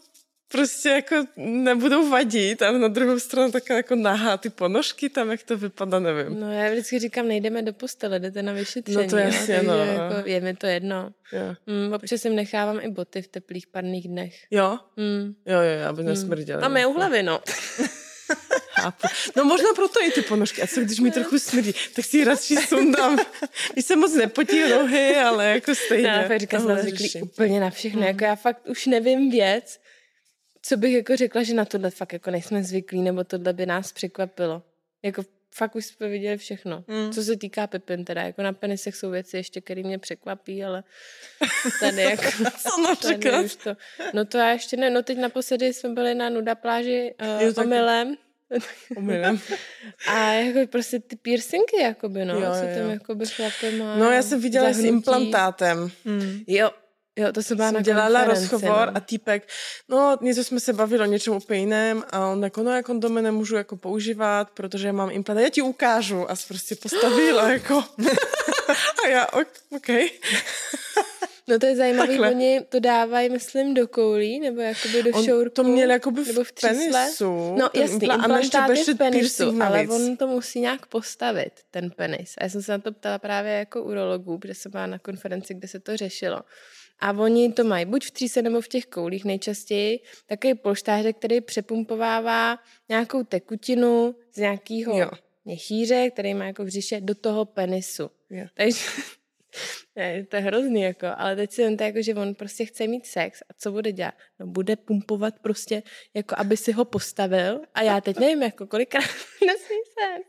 prostě jako nebudou vadit a na druhou stranu taká jako nahá ty ponožky tam, jak to vypadá, nevím. No já vždycky říkám, nejdeme do postele, jdete na vyšetření. No to jasně, no. Jako, je mi to jedno. Yeah. Mm, občas jim nechávám i boty v teplých parných dnech. Jo? Mm. Jo, jo, aby nesmrděli. Máme u hlavy, no. No možná proto i ty ponožky. A co, když mi trochu smrdí, tak si ji radši sundám. Když se moc nepotí nohy, ale jako stejně. No, fakt říkám, jsme zvyklí úplně na všechno. Mm. Jako já fakt už nevím věc, co bych jako řekla, že na tohle fakt jako nejsme zvyklí, nebo tohle by nás překvapilo. Jako fakt už jsme viděli všechno. Mm. Co se týká pipin teda, jako na penisech jsou věci ještě, které mě překvapí, ale tady jako... tady už to, no to já ještě ne, no teď naposledy jsme byli na nuda pláži uh, omylem. Omylem. A jako prostě ty piercingy, jakoby, no. Jo, co jo. Tam jakoby chlapy má... No já jsem viděla zahrutí. S implantátem. Mm. Jo. Jo, to jsem, jsem dělala rozhovor a týpek, no něco jsme se bavili o něčem úplně jiném a on jako, no já kondomy nemůžu jako používat, protože já mám implant, já ti ukážu a se prostě postavila jako a já, ok. No to je zajímavé, oni to dávají, myslím, do koulí, nebo jakoby do on šourku. To měl jakoby v, v penisu. No jasný, implantát je v penisu, ale on to musí nějak postavit, ten penis. A já jsem se na to ptala právě jako urologů, protože jsem byla na konferenci, kde se to řešilo. A oni to mají buď v tříse nebo v těch koulích nejčastěji, takový polštářek, který přepumpovává nějakou tekutinu z nějakého jo. měchýře, který má jako v říše, do toho penisu. Jo. Takže ne, to je hrozný, jako, ale teď si vemte, jako, že on prostě chce mít sex a co bude dělat? No, bude pumpovat prostě, jako aby si ho postavil a já teď nevím, jako kolikrát nesmí sex.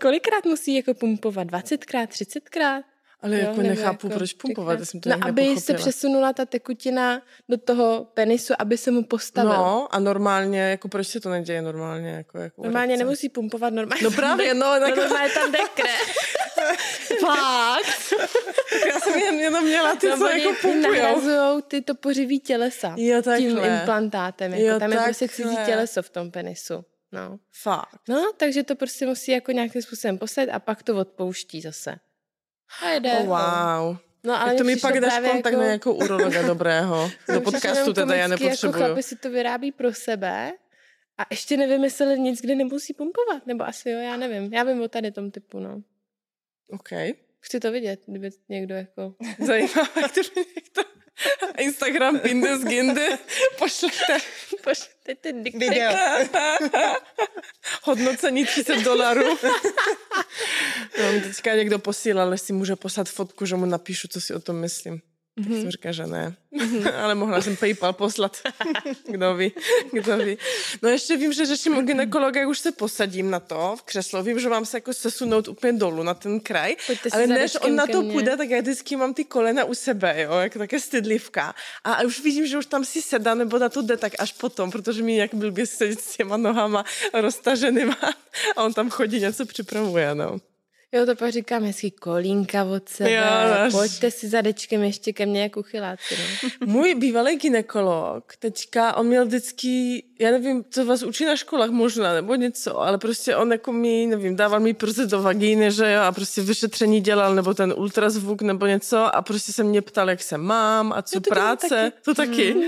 Kolikrát musí jako pumpovat? dvacetkrát, třicetkrát? Ale jo, jako nechápu, jako, proč pumpovat, já jsem to no, aby se přesunula ta tekutina do toho penisu, aby se mu postavil. No a normálně, jako proč se to neděje normálně? Jako, jako normálně erekce. Nemusí pumpovat normálně. No právě, no. Tak... no normálně tam jde krev. Fakt. Já jsem jenom měla ty, no, co jako pumpujou. Nahrazujou ty to pořiví tělesa. Jo, tím implantátem. Jako, jo, tam je prostě cizí těleso v tom penisu. No. Fakt. No, takže to prostě musí jako nějakým způsobem postavit a pak to odpouští zase. Oh, wow. No, ale to mi pak dáš kontakt jako... na nějakou urologa dobrého. Do podcastu teda já nepotřebuju. Jako chlapi si to vyrábí pro sebe a ještě nevymysleli nic, kde nemusí pumpovat. Nebo asi jo, já nevím. Já vím o tady tom typu, no. OK. Chci to vidět, kdyby někdo jako... Zajímavé, kdyby někdo... Instagram Pindy z gyndy. Pošlete. Pošlete ty dikty. Hodnocení třicet dolarů. No, teďka někdo posílal, ale si může poslat fotku, že mu napíšu, co si o tom myslím. Tak mm-hmm. jsem říkala, že ne. Mm-hmm. Ale mohla jsem PayPal poslat. Kdo ví, kdo ví. No ještě vím, že řeším o gynekologa, už se posadím na to v křeslo. Vím, že mám se jako sesunout úplně dolů na ten kraj. Pojďte ale než on na to půjde, tak já vždycky mám ty kolena u sebe, jo, jak také stydlivka. A už vidím, že už tam si sedá, nebo na to jde tak až potom, protože mi jak blbě sedět s těma nohama roztaženýma a on tam chodí, něco připravuje, no. Jo, to pak říkám hezky, kolínka od sebe, jo, pojďte si zadečkem ještě ke mně jak uchyláci. Můj bývalý gynekolog, teďka, on měl vždycky, já nevím, co vás učí na školách možná, nebo něco, ale prostě on jako mi, nevím, dával mi prst do vagíny, že jo, a prostě vyšetření dělal, nebo ten ultrazvuk, nebo něco, a prostě se mě ptal, jak se mám, a co to práce. Taky. To taky. Mm.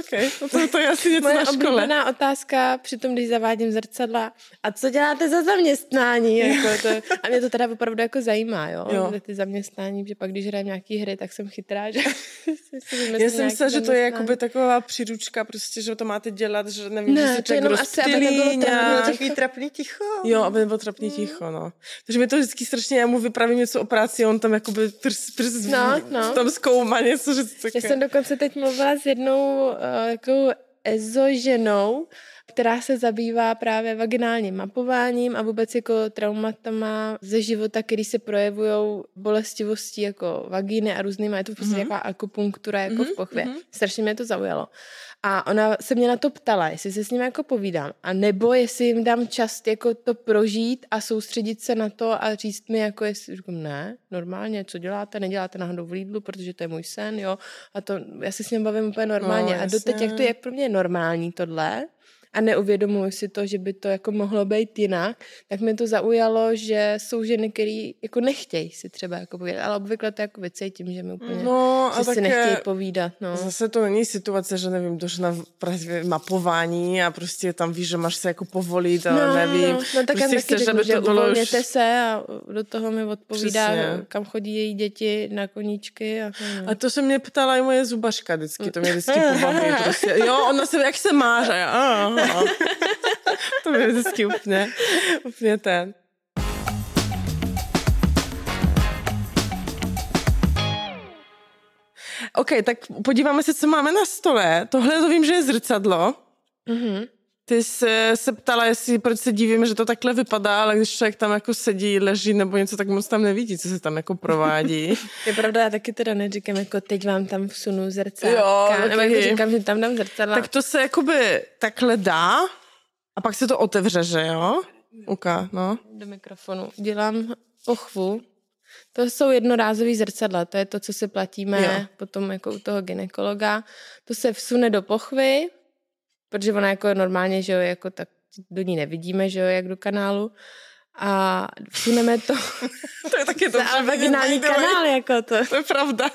Okay, to, to je asi něco na škole. Moje oblíbená otázka, přitom když zavádím zrcadla, a co děláte za zaměstnání? Jako to, a mě to teda opravdu jako zajímá, jo? jo. Ty zaměstnání, že pak když hrajem nějaký hry, tak jsem chytrá, že si Já jsem myslela, že to je jakoby taková příručka, prostě, že to máte dělat, že nevím, ne, že se člověk rozptylí nějak. Takový trapný ticho. Jo, aby nebylo trapný ticho, no. Takže mi to vždycky strašně, já mu vypravím něco o práci, on tam jakoby prs, prs, no, no. tam zkoumá něco, že to také. Já jsem dokonce teď mluvila s jednou takovou ezo ženou, která se zabývá právě vaginálním mapováním a vůbec jako traumatama ze života, který se projevujou bolestivostí jako vagíny a různýma, je to prostě mm-hmm. jaká akupunktura jako mm-hmm. v pochvě. Mm-hmm. Strašně mě to zaujalo. A ona se mě na to ptala, jestli se s ním jako povídám, a nebo jestli jim dám čas jako to prožít a soustředit se na to a říct mi, jako jestli říkám, ne, normálně, co děláte, neděláte náhodou v Lidlu, protože to je můj sen, jo, a to, já se s ním bavím úplně normálně. No, a doteď, jak to je pro mě normální tohle, a neuvědomuji si to, že by to jako mohlo být jinak, tak mě to zaujalo, že jsou ženy, které jako nechtějí si třeba jako povídat, ale obvykle to jako vycítím, že mi úplně no, že si nechtějí povídat. No. Zase to není situace, že nevím, došla na právě mapování a prostě tam víš, že máš se jako povolit a no, nevím. No, no tak prostě já taky řeknu, že uvolněte už... se a do toho mi odpovídá, no, kam chodí její děti na koníčky. A, a to se mě ptala i moje zubařka vždycky, to mě vždycky pobaví. Prostě. Jo, ona se, jak se máš? No. To by vždycky úplně, úplně ten. OK, tak podíváme se, co máme na stole. Tohle to vím, že je zrcadlo. Mm-hmm. Ty jsi se ptala, jestli, proč se divíme, že to takhle vypadá, ale když člověk tam jako sedí, leží nebo něco, tak moc tam nevidí, co se tam jako provádí. Je pravda, já taky teda neříkám, jako teď vám tam vsunu zrcadla, nebo jako říkám, že tam dám zrcadla. Tak to se jakoby takhle dá a pak se to otevře, že jo? Uka, no. Do mikrofonu. Dělám pochvu. To jsou jednorázový zrcadla, to je to, co se platíme jo. potom jako u toho gynekologa. To se vsune do pochvy, protože ona jako normálně, že jo, jako tak do ní nevidíme, že jo, jak do kanálu. A vsuneme to, to je taky dobře, za vaginální kanál, jako to. To je pravda.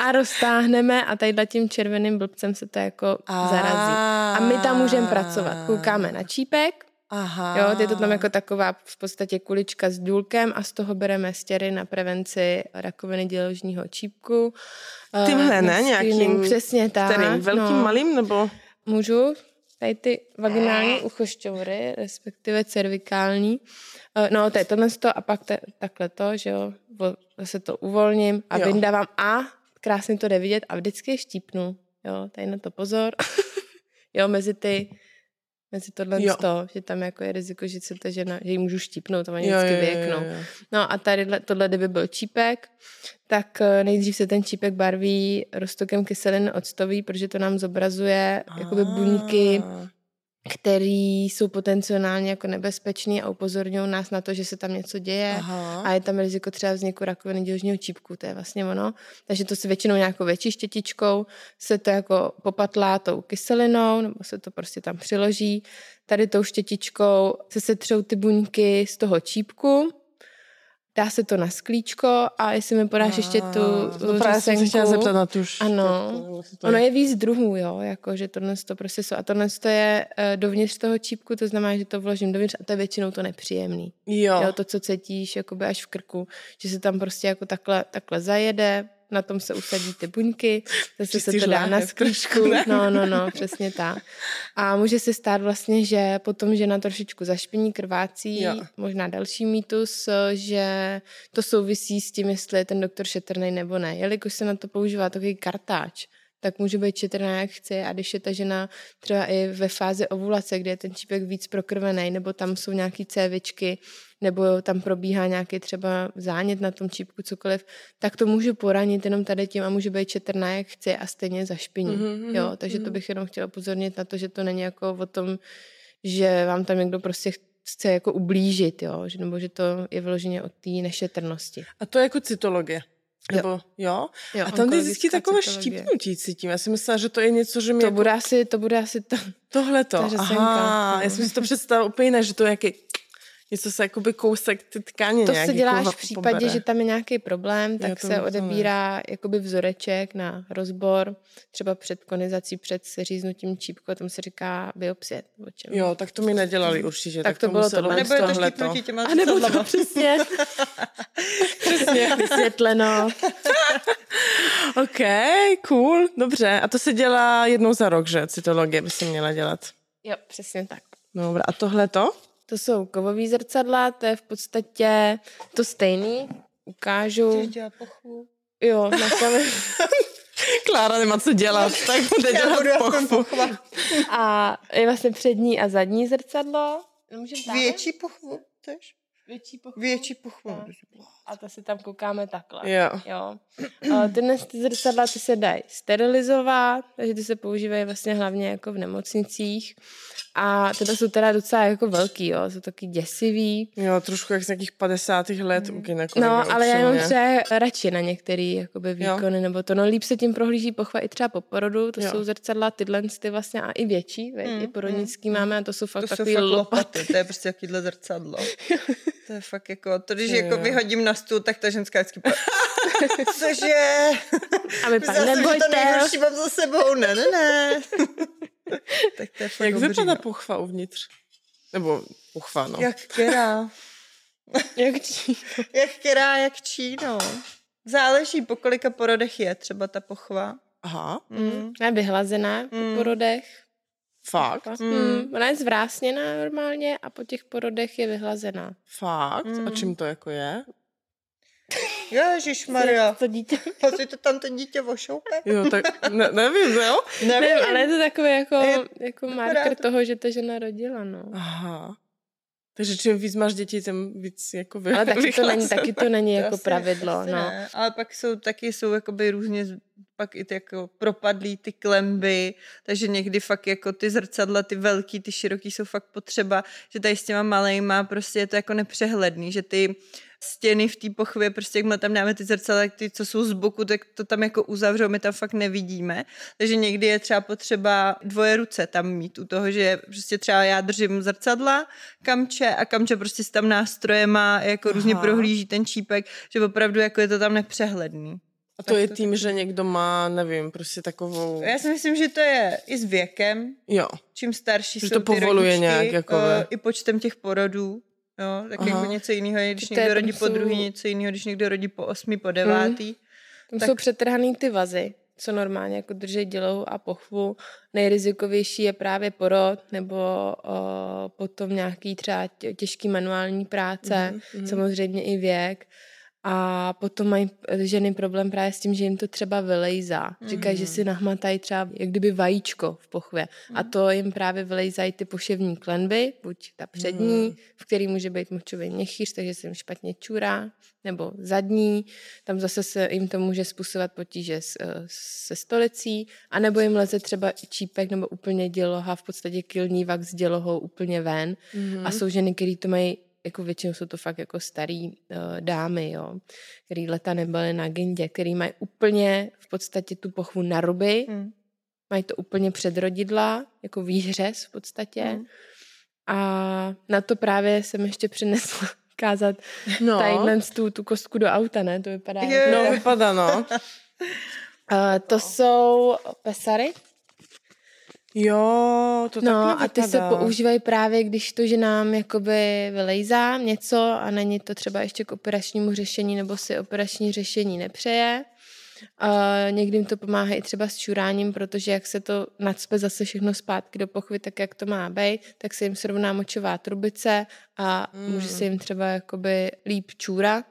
A roztáhneme a tadyhle tím červeným blbcem se to jako a... zarazí. A my tam můžeme pracovat. Koukáme na čípek. Aha. Jo, je to tam jako taková v podstatě kulička s důlkem a z toho bereme stěry na prevenci rakoviny děložního čípku. Tímhle, ne? Nějakým, přesně tak. Kterým, velkým, no. malým, nebo... Můžu? Tady ty vaginální uchošťovry, respektive cervikální. No, to je tohle to a pak te, takhle to, že jo. Zase to uvolním a vyndávám a krásně to jde vidět a vždycky je štípnu. Jo, tady na to pozor. Jo, mezi ty, mezi tohle to, že tam jako je riziko, že se ta žena, že ji můžu štípnout a oni vždycky vyjeknou. No a tady tohle, kdyby byl čípek, tak nejdřív se ten čípek barví roztokem kyselin octový, protože to nám zobrazuje jakoby buňky, které jsou potenciálně jako nebezpečné a upozorňují nás na to, že se tam něco děje. Aha. A je tam riziko třeba vzniku rakoviny děložního čípku, to je vlastně ono. Takže to se většinou nějakou větší štětičkou se to jako popatlá tou kyselinou, nebo se to prostě tam přiloží. Tady tou štětičkou se setřou ty buňky z toho čípku, dá se to na sklíčko a jestli mi podáš a, ještě tu řesenku. Já jsem se chtěla zeptat na tuž. Ano, to ono je víc druhů, jo, jako, že tohle to prostě jsou. A tohle to je dovnitř toho čípku, to znamená, že to vložím dovnitř a to je většinou to nepříjemný. Jo. jo to, co cítíš, jakoby až v krku, že se tam prostě jako takhle, takhle zajede, na tom se usadí ty buňky, zase Čistíš se to dá na sklíčku. No, no, no, přesně tak. A může se stát vlastně, že potom žena trošičku zašpiní, krvácí, jo. možná další mýtus, že to souvisí s tím, jestli je ten doktor šetrnej nebo ne. Jelikož se na to používá takový kartáč, tak může být šetrná, jak chci. A když je ta žena třeba i ve fázi ovulace, kde je ten čípek víc prokrvený, nebo tam jsou nějaký cévičky, nebo tam probíhá nějaký třeba zánět na tom čípku, cokoliv, tak to můžu poranit jenom tady tím a může být šetrná, jak chci a stejně zašpiní. Mm-hmm, jo, takže mm-hmm. to bych jenom chtěla upozornit na to, že to není jako o tom, že vám tam někdo prostě chce jako ublížit, jo, nebo že to je vyloženě od té nešetrnosti. A to je jako cytologie? Nebo, jo. Jo? jo. A tam je vždycky takové štípnutí cítím. Já si myslela, že to je něco, že mi... To jako... bude asi to. Bude asi to... Tohle to. Aha, já jsem si to představila úplně jiné, že to je jaký... něco se jakoby kousek ty tkáně nějaký. To se děláš v případě, pobere. Že tam je nějaký problém, tak se odebírá jakoby vzoreček na rozbor, třeba před konizací, před seříznutím čípku, tam se říká biopsie. Jo, tak to mi nedělali určitě. Tak, tak to bylo to. Nebo je to štípnutí těma a nebo to přesně. přesně. Vysvětleno. Ok, cool, dobře. A to se dělá jednou za rok, že? Cytologie by se měla dělat. Jo, přesně tak. Dobrá, a tohleto? To jsou kovový zrcadla, to je v podstatě to stejný. Ukážu. Chceš dělat pochvu? Jo, na Klára nemá co dělat, tak bude dělat pochvu. A je vlastně přední a zadní zrcadlo. Větší pochvu tež? Větší pochvu. Větší pochvu. A to si tam koukáme takhle. Jo. jo. Dnes ty zrcadla ty se dají sterilizovat, takže ty se používají vlastně hlavně jako v nemocnicích. A teda jsou teda docela jako velký, jo, jsou taky děsivý. Jo, trošku jak z nějakých padesátých let. Mm. Okay, no, ale já jenom třeba radši na některý jakoby výkony, jo. Nebo to, no líp se tím prohlíží pochva i třeba po porodu, to jo. Jsou zrcadla, tyhle ty vlastně a i větší, veď, mm. i porodnický mm. máme a to jsou fakt to takový jsou fakt lopaty. lopaty. To je prostě jakýhle zrcadlo. To je fakt jako, to když jako vyhodím na stůl, tak ta ženská vždycky cože? A my pak nebojte. To nejhorší mám za sebou, ne, ne, ne. Tak to je jak vypadá pochva uvnitř? Nebo pochva, no. Jak která. jak čí. Jak která, jak čí, no. Záleží, po kolika porodech je třeba ta pochva. Aha. Mm. Je vyhlazená mm. po porodech. Fakt? Mm. Ona je zvrásněná normálně a po těch porodech je vyhlazená. Fakt? Mm. A čím to jako je? Ježišmarja. To dítě. Asi to tam to dítě vošoupe. Jo, tak ne, nevím, jo? Nevím, ne, ale je to takové jako, je, jako marker to... toho, že ta žena rodila, no. Aha. Takže čím víc máš děti, tím víc jako vy, ale taky to není, taky to není to jako asi, pravidlo, asi no. Ne. Ale pak jsou taky, jsou jakoby různě, pak i ty jako propadlí ty klemby, takže někdy fakt jako ty zrcadla, ty velký, ty široký jsou fakt potřeba, že tady s těma malejma prostě je to jako nepřehledný, že ty stěny v té pochvě, prostě jak tam dáme ty zrcadla, ty, co jsou z boku, tak to tam jako uzavřou, my tam fakt nevidíme. Takže někdy je třeba potřeba dvoje ruce tam mít u toho, že prostě třeba já držím zrcadla, kamče a kamče prostě s tam nástrojem a jako aha. Různě prohlíží ten čípek, že opravdu jako je to tam nepřehledný. A to tak je to tím, tak... že někdo má, nevím, prostě takovou... Já si myslím, že to je i s věkem. Jo. Čím starší že jsou to ty rodičky, nějak, jako o, i počtem těch porodů. Jo, tak aha. Jako něco jiného, když někdo rodí po jsou... druhý, něco jiného, když někdo rodí po osmi, po devátý. Hmm. Tam tak... jsou přetrhaný ty vazy, co normálně jako drží dělohu a pochvu. Nejrizikovější je právě porod, nebo o, potom nějaký třeba těžký manuální práce, hmm. samozřejmě hmm. i věk. A potom mají ženy problém právě s tím, že jim to třeba vylejzá. Říkají, mm-hmm. že si nahmatají třeba jak kdyby vajíčko v pochvě. Mm-hmm. A to jim právě vylejzají ty poševní klenby, buď ta přední, mm-hmm. v který může být močový měchýř, takže se jim špatně čurá, nebo zadní. Tam zase se jim to může způsobovat potíže se stolicí. A nebo jim leze třeba čípek nebo úplně děloha, v podstatě kylní vak s dělohou úplně ven. Mm-hmm. A jsou ženy, které to mají jako většinou jsou to fakt jako starý uh, dámy, jo, který leta nebyly na gyndě, který mají úplně v podstatě tu pochvu na ruby, mm. mají to úplně předrodidla, jako výhřez v podstatě. Mm. A na to právě jsem ještě přinesla kázat no. tadyhle tu, tu kostku do auta, ne? To vypadá. Je, no, vypadá, no. uh, to no. jsou pesary. Jo, to no, tak a ty se používají právě, když to, že nám jakoby vylejzá něco a není to třeba ještě k operačnímu řešení nebo si operační řešení nepřeje. Uh, někdy jim to pomáhá i třeba s čuráním, protože jak se to nacpe zase všechno zpátky do pochvy, tak jak to má být, tak se jim srovná močová trubice a mm. může se jim třeba jakoby líp čůra,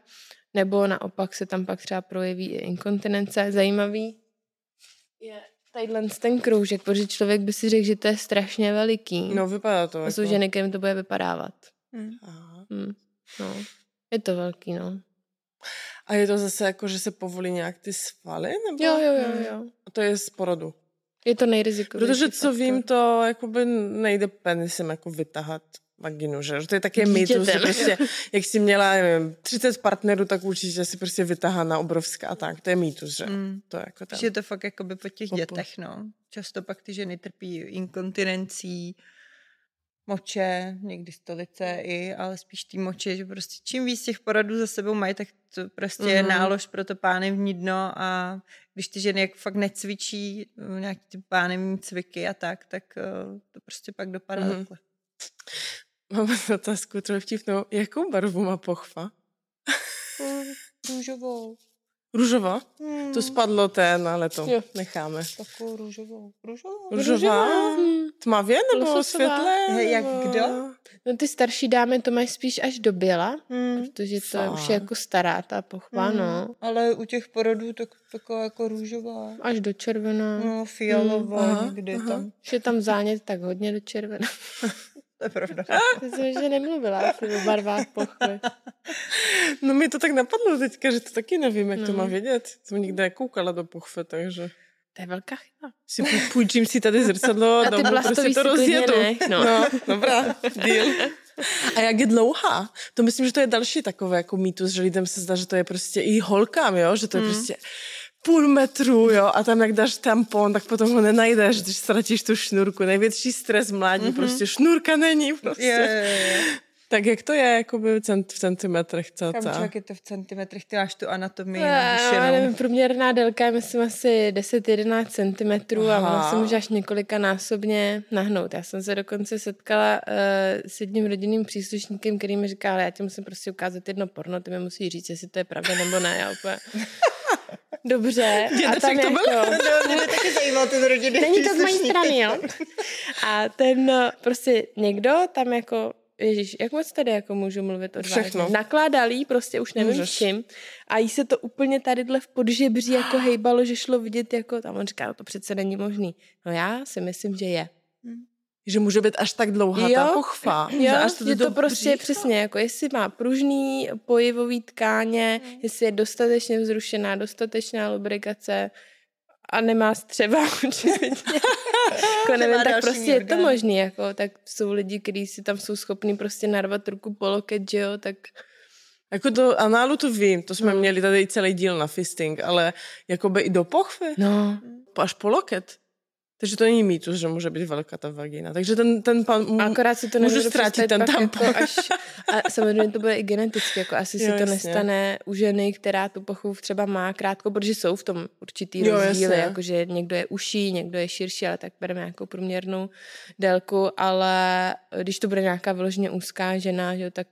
nebo naopak se tam pak třeba projeví i inkontinence. Zajímavý je... Yeah. Tadyhle ten kroužek, protože člověk by si řekl, že to je strašně veliký. No, vypadá to. A jsou jako... ženy, kterým to bude vypadávat. Hmm. Aha. Hmm. No. Je to velký, no. A je to zase jako, že se povolí nějak ty svaly? Nebo... Jo, jo, jo, jo. A to je z porodu. Je to nejrizikovější. Protože co faktor. Vím, to jakoby nejde penisem jako vytahat vaginu, že? To je také mýtus, že prostě, jak jsi měla, nevím, třicet partnerů, tak určitě si prostě vytahaná obrovská a tak. To je mýtus, že? Mm. To je jako tam. Je to fakt jakoby po těch Popu. dětech, no. Často pak ty ženy trpí inkontinencí, moče, někdy stolice i, ale spíš ty moče, že prostě čím víc těch poradů za sebou mají, tak to prostě mm. je nálož pro to pánevní dno, a když ty ženy jak fakt necvičí nějaký ty pánevní cviky a tak, tak to prostě pak dopadá mm. takhle. Mám otázku, trochu vtipnou. Jakou barvu má pochva? Růžovou. Růžová? Hmm. To spadlo té na leto. Jo. Necháme. Takovou růžovou. Růžovou? Růžová? Hmm. Tmavě nebo Lososová? Světlé? He, jak kdo? No ty starší dámy to mají spíš až do běla, hmm. protože to je už je jako stará ta pochva, hmm. no. Ale u těch porodů to taková jako růžová. Až do červená. No, fialová, hmm. kde tam. Už je tam zánět tak hodně do červená. To je pravda. Ty jsi že nemluvila asi o barvách pochvy. No mi to tak napadlo teďka, že to taky nevím, jak no. to má vědět. Jsem nikdy koukala do pochvy, takže... To je velká chyba. Si půjčím si tady zrcadlo a domů, prostě to rozjedu. No. no, dobrá, deal. A jak je dlouhá? To myslím, že to je další takový jako mýtus, že lidem se zdá, že to je prostě i holkám, jo? Že to je mm. prostě... půl metru, jo, a tam jak dáš tampon, tak potom ho nenajdeš, když ztratíš tu šnurku. Největší stres mládí, mm-hmm. prostě šnurka není, prostě. Je, je, je. Tak jak to je, jakoby cent, v centimetrech, co? Kamčák je to v centimetrech, ty máš tu anatomii. Já nevím, průměrná délka je, myslím, asi deset jedenáct centimetrů. Aha. A ono se může až několikanásobně nahnout. Já jsem se dokonce setkala uh, s jedním rodinným příslušníkem, který mi říkal, ale já ti musím prostě ukázat jedno porno, ty mi musíš říct, jestli to je pravda nebo ne, já úplně... Dobře. Dědeček to byl? Jako... No, mě taky zajímal ten rodinný příslušník. Není to z mojí strany, jo? A ten prostě někdo tam jako, ježíš, jak moc tady jako můžu mluvit o dva? Nakládal jí prostě už nevím čím. A jí se to úplně tadyhle v podžebří jako hejbalo, že šlo vidět jako, tam on říká, no to přece není možný. No já si myslím, že je. Hmm. Že může být až tak dlouhá jo, ta pochva. Jo, až to je to prostě břícho. Přesně, jako jestli má pružný pojivový tkáně, mm. jestli je dostatečně vzrušená, dostatečná lubrikace a nemá střeva, určitě. Jako nevím, tak prostě je to možný, jako, tak jsou lidi, kteří si tam jsou schopní prostě narvat ruku po loket, že jo, tak... Jako do análu to vím, to jsme mm. měli tady celý díl na fisting, ale jakoby i do pochvy, no. až po loket. Takže to není mýtus, že může být velká ta vagina. Takže ten, ten pan m- může ztratit ten tampon. Jako až, a samozřejmě to bude i geneticky. Jako asi jo, si to jasně. nestane u ženy, která tu pochvu třeba má krátko, protože jsou v tom určitý jo, rozdíly. Jako, že někdo je uší, někdo je širší, ale tak bereme nějakou průměrnou délku. Ale když to bude nějaká vyloženě úzká žena, že, tak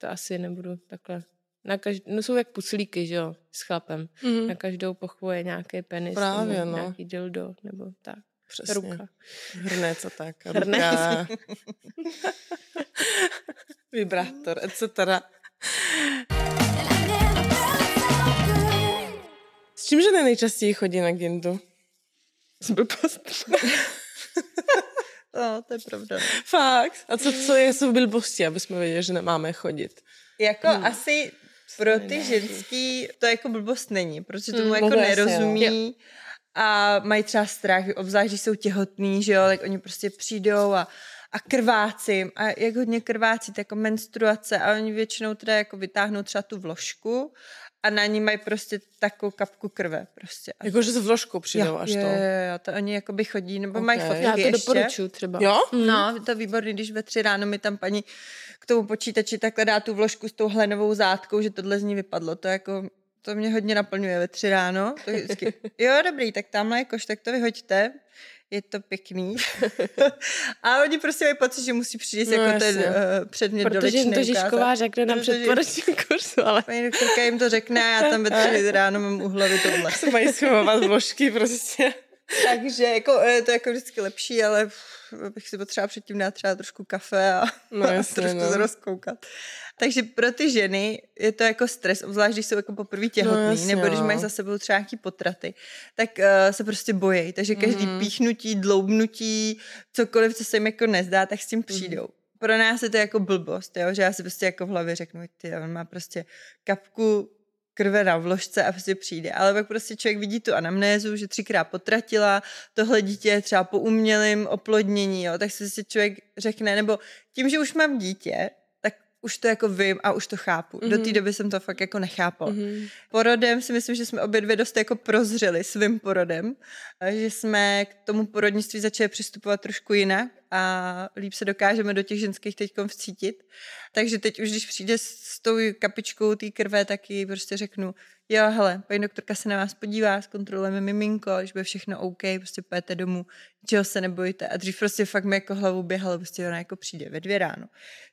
to asi nebudu takhle... Na každ- no jsou jak puclíky, že jo, s chlapem. Mm-hmm. Na každou pochvu je nějaký penis, Právě, no. nějaký dildo nebo tak. Přesně. Ruka. Hrnec a tak. Ruka. Hrnec. Vibrátor, et cetera. S čím ženy nejčastěji chodí na gyndu? S blbostmi. No, to je pravda. Fakt. A co, co je, jsou blbosti, aby jsme věděli, že nemáme chodit? Jako hmm. asi pro ty ženský to jako blbost není, protože tomu hmm, jako nerozumí. A mají třeba strach, obzvlášť, když jsou těhotný, že jo, tak oni prostě přijdou a, a krvácím. A jak hodně krvácí, tak jako menstruace. A oni většinou teda jako vytáhnou třeba tu vložku a na ní mají prostě takovou kapku krve. Prostě. Jakože s vložkou přijdou až je, to. Jo, jo, to oni jakoby chodí, nebo okay. mají fotky ještě. Já to doporučuji třeba. Jo? No, to je výborný, když ve tři ráno mi tam paní k tomu počítači takhle dá tu vložku s tou hlenovou zátkou, že tohle z ní vypadlo. To jako... To mě hodně naplňuje ve tři ráno. To vždycky, jo, dobrý, tak tamhle je koš, tak to vyhoďte. Je to pěkný. A oni prostě mají pocit, že musí přijít no, jako ten uh, předmět do lečnej. Protože jim to Žižková řekne na předporodním kurzu, ale... Paní doktorka jim to řekne, já tam ve tři ráno mám u hlavy tohle. Se mají schovovat vložky prostě. Takže jako, to je jako vždycky lepší, ale pff, bych si potřeba předtím dát třeba trošku kafe a, no, jasně, a trošku no. zrozkoukat. Takže pro ty ženy je to jako stres, obzvlášť když jsou jako poprvé těhotný, no, jasně, nebo když mají za sebou třeba nějaký potraty, tak uh, se prostě bojí. Takže každý mm. píchnutí, dloubnutí, cokoliv, co se jim jako nezdá, tak s tím přijdou. Mm. Pro nás je to jako blbost, jo? Že já si prostě jako v hlavě řeknu, ty, on má prostě kapku krve na vložce a prostě přijde. Ale pak prostě člověk vidí tu anamnézu, že třikrát potratila, tohle dítě je třeba po umělém oplodnění, jo, tak si člověk řekne, nebo tím, že už mám dítě, tak už to jako vím a už to chápu. Mm-hmm. Do té doby jsem to fakt jako nechápala. Mm-hmm. Porodem si myslím, že jsme obě dvě dost jako prozřeli svým porodem, že jsme k tomu porodnictví začali přistupovat trošku jinak a líp se dokážeme do těch ženských teďkom vcítit. Takže teď už, když přijde s tou kapičkou té krve, tak ji prostě řeknu, jo, hele, paní doktorka se na vás podívá, zkontrolujeme miminko, když bude všechno OK, prostě půjdete domů, čeho se nebojte. A dřív prostě fakt mi jako hlavou běhala, prostě ona jako přijde ve dvě ráno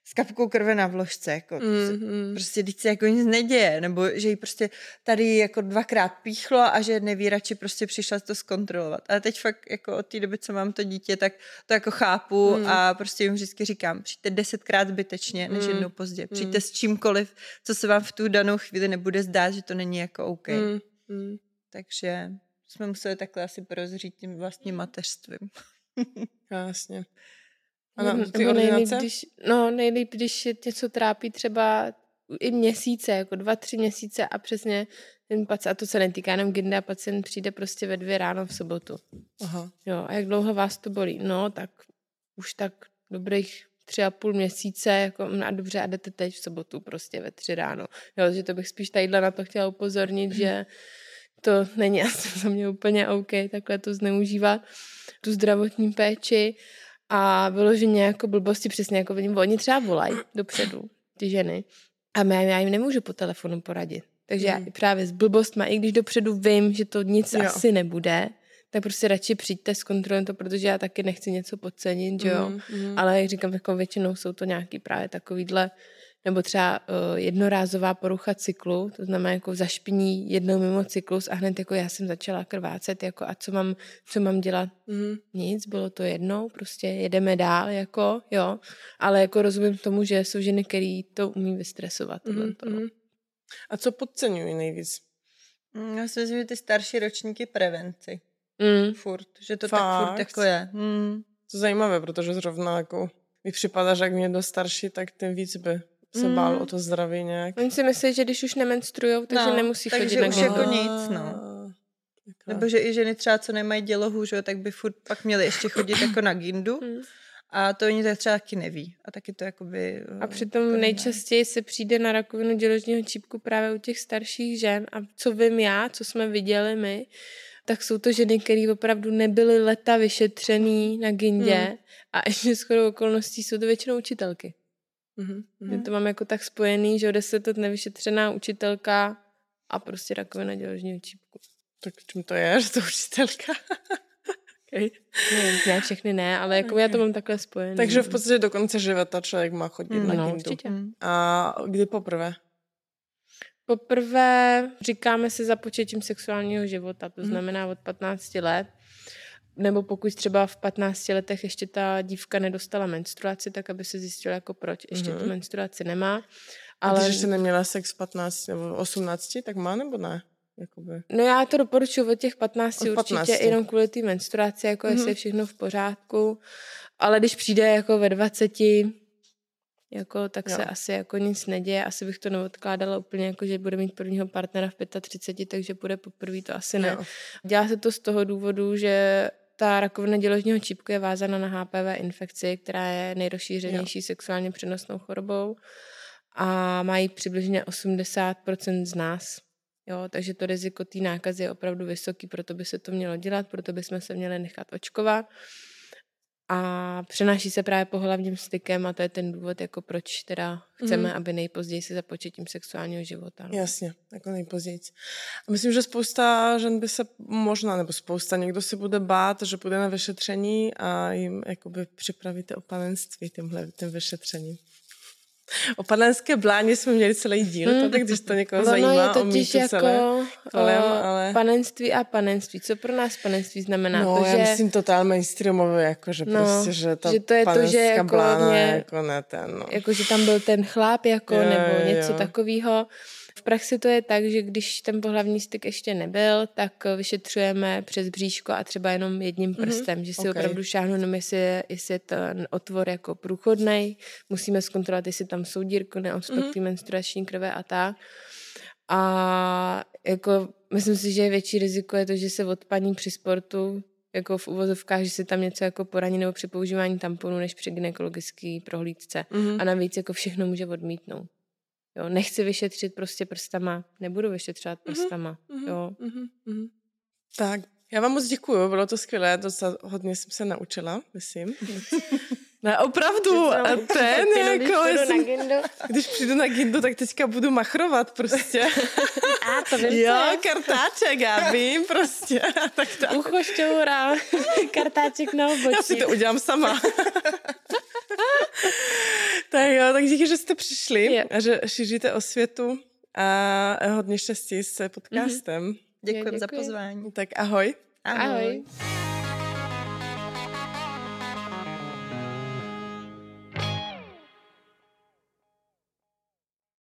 s kapkou krve na vložce, jako mm-hmm. prostě když se jako nic neděje, nebo že jí prostě tady jako dvakrát píchlo a že nevírači prostě přišla to zkontrolovat. Ale teď fakt jako od té doby, co mám to dítě, tak to jako chápu mm. a prostě jim vždycky říkám, přijďte desetkrát zbytečně, než mm. jednou pozdě. Přijďte mm. s čímkoliv, co se vám v tu danou chvíli nebude zdát, že to není jako OK. Mm, mm. Takže jsme museli takhle asi prozřít tím vlastním mateřstvím. Krásně. Ano, ty nejlíp, když, no nejlíp, když něco trápí třeba i měsíce, jako dva, tři měsíce a přesně ten pacient, a to se netýká jenom gyndy, a pacient přijde prostě ve dvě ráno v sobotu. Aha. Jo, a jak dlouho vás to bolí? No, tak už tak dobrých tři a půl měsíce, jako, a dobře, a jdete teď v sobotu prostě ve tři ráno. Jo, že to bych spíš tadyhle na to chtěla upozornit, že to není asi za mě úplně OK, takhle to zneužívat, tu zdravotní péči a vyloženě jako blbosti, přesně jako oni třeba volají dopředu, ty ženy, a já, já jim nemůžu po telefonu poradit. Takže hmm. já právě s blbostma, i když dopředu vím, že to nic jo. asi nebude, tak prostě radši přijďte, zkontrolujeme to, protože já taky nechci něco podcenit, že jo. Mm, mm. Ale jak říkám, jako většinou jsou to nějaký právě takovýhle, nebo třeba uh, jednorázová porucha cyklu, to znamená jako zašpiní jednou mimo cyklus a hned jako já jsem začala krvácet, jako a co mám, co mám dělat? Mm. Nic, bylo to jednou, prostě jedeme dál, jako jo. Ale jako rozumím tomu, že jsou ženy, které to umí vystresovat. Mm, mm. A co podceňují nejvíc? Mm, já si myslím, že ty starší ročníky prevenci. Mm. Furt, že to fakt. tak furt jako je. Mm. To zajímavé, protože zrovna jako mi připadá, že jak mě do starší, tak tím víc by se mm. bál o to zdraví nějak. Oni si myslí, že když už nemenstruujou, takže no, nemusí takže chodit na gyn. Takže už jako nic, no. Tak. Nebo že i ženy třeba, co nemají dělohu, že, tak by furt pak měly ještě chodit jako na gyndu. Mm. A to oni tak třeba taky neví. A taky to jakoby... A přitom nejčastěji ne. se přijde na rakovinu děložního čípku právě u těch starších žen. A co vím já, co jsme viděli my, tak jsou to ženy, které opravdu nebyly leta vyšetřený na gyndě hmm. a ještě shodou okolností jsou to většinou učitelky. Hmm. Hmm. To mám jako tak spojený, že o deset let nevyšetřená učitelka a prostě rakovina děložního čípku. Tak čím to je, že to učitelka? Okay. Ne, ne, všechny ne, ale jako okay. já to mám takhle spojený. Takže v podstatě do konce života člověk má chodit hmm. na no, gyndu. Určitě. A kdy poprvé? Poprvé říkáme se započetím sexuálního života, to znamená od patnácti let, nebo pokud třeba v patnácti letech ještě ta dívka nedostala menstruaci, tak aby se zjistila jako proč ještě mm-hmm. tu menstruaci nemá. Ale... A když ještě neměla sex v patnácti nebo osmnácti, tak má nebo ne? Jakoby. No já to doporučuji od těch patnácti od určitě, patnácti. Jenom kvůli té menstruaci, jako mm-hmm. jestli je všechno v pořádku, ale když přijde jako ve dvaceti, jako, tak jo. se asi jako nic neděje. Asi bych to neodkládala úplně, jako, že bude mít prvního partnera v třiceti pěti, takže bude poprvé, to asi ne. Jo. Dělá se to z toho důvodu, že ta rakovina děložního čípku je vázána na H P V infekci, která je nejrozšířenější jo. sexuálně přenosnou chorobou a mají přibližně osmdesát procent z nás. Jo, takže to riziko té nákazy je opravdu vysoký, proto by se to mělo dělat, proto bychom se měli nechat očkovat. A přenáší se právě pohlavním stykem a to je ten důvod, jako proč teda chceme, mm. aby nejpozději se započetím sexuálního života. No. Jasně, jako nejpozději. A myslím, že spousta žen by se možná, nebo spousta, někdo si bude bát, že půjde na vyšetření a jim jakoby připravíte o panenství tímhle, tím vyšetřením. O panenské bláně jsme měli celý díl, mm. tak když to někoho no, zajímá, no, o mýtu jako celé kolem, ale... panenství a panenství. Co pro nás panenství znamená? No, to, já že... myslím totál mainstreamové, jako, že no, prostě, že ta že to je panenská to, že jako blána mě... jako ne ten, no. Jako, že tam byl ten chlap, jako, jo, nebo něco takového. V praxi to je tak, že když ten pohlavní styk ještě nebyl, tak vyšetřujeme přes bříško a třeba jenom jedním prstem, mm-hmm. že si okay. opravdu šáhnu, no jestli je, jestli je ten otvor jako průchodnej, musíme zkontrolovat, jestli tam jsou dírku, neobspekty mm-hmm. menstruační krve a tak. A jako myslím si, že větší riziko je to, že se odpaní při sportu, jako v uvozovkách, že se tam něco jako poraní nebo při používání tamponu než při gynekologické prohlídce. Mm-hmm. A navíc jako všechno může odmítnout. Jo, nechci vyšetřit prostě prstama, nebudu vyšetřovat prstama. Mm-hmm. Jo. Mm-hmm. Tak, já vám moc děkuju, bylo to skvělé, docela hodně jsem se naučila, myslím. No, opravdu, a ten, jako, jsem, když přijdu na Gyndu, tak teďka budu machrovat prostě. A to vím, jo, kartáček, já vím prostě. Tak, tak. Ucho šťoura, kartáček na obočí. Já si to udělám sama. Tak jo, tak díky, že jste přišli yep. a že šíříte osvětu a hodně štěstí s podcastem. Mm-hmm. Děkujem, Děkujem za pozvání. Tak ahoj. Ahoj. Ahoj.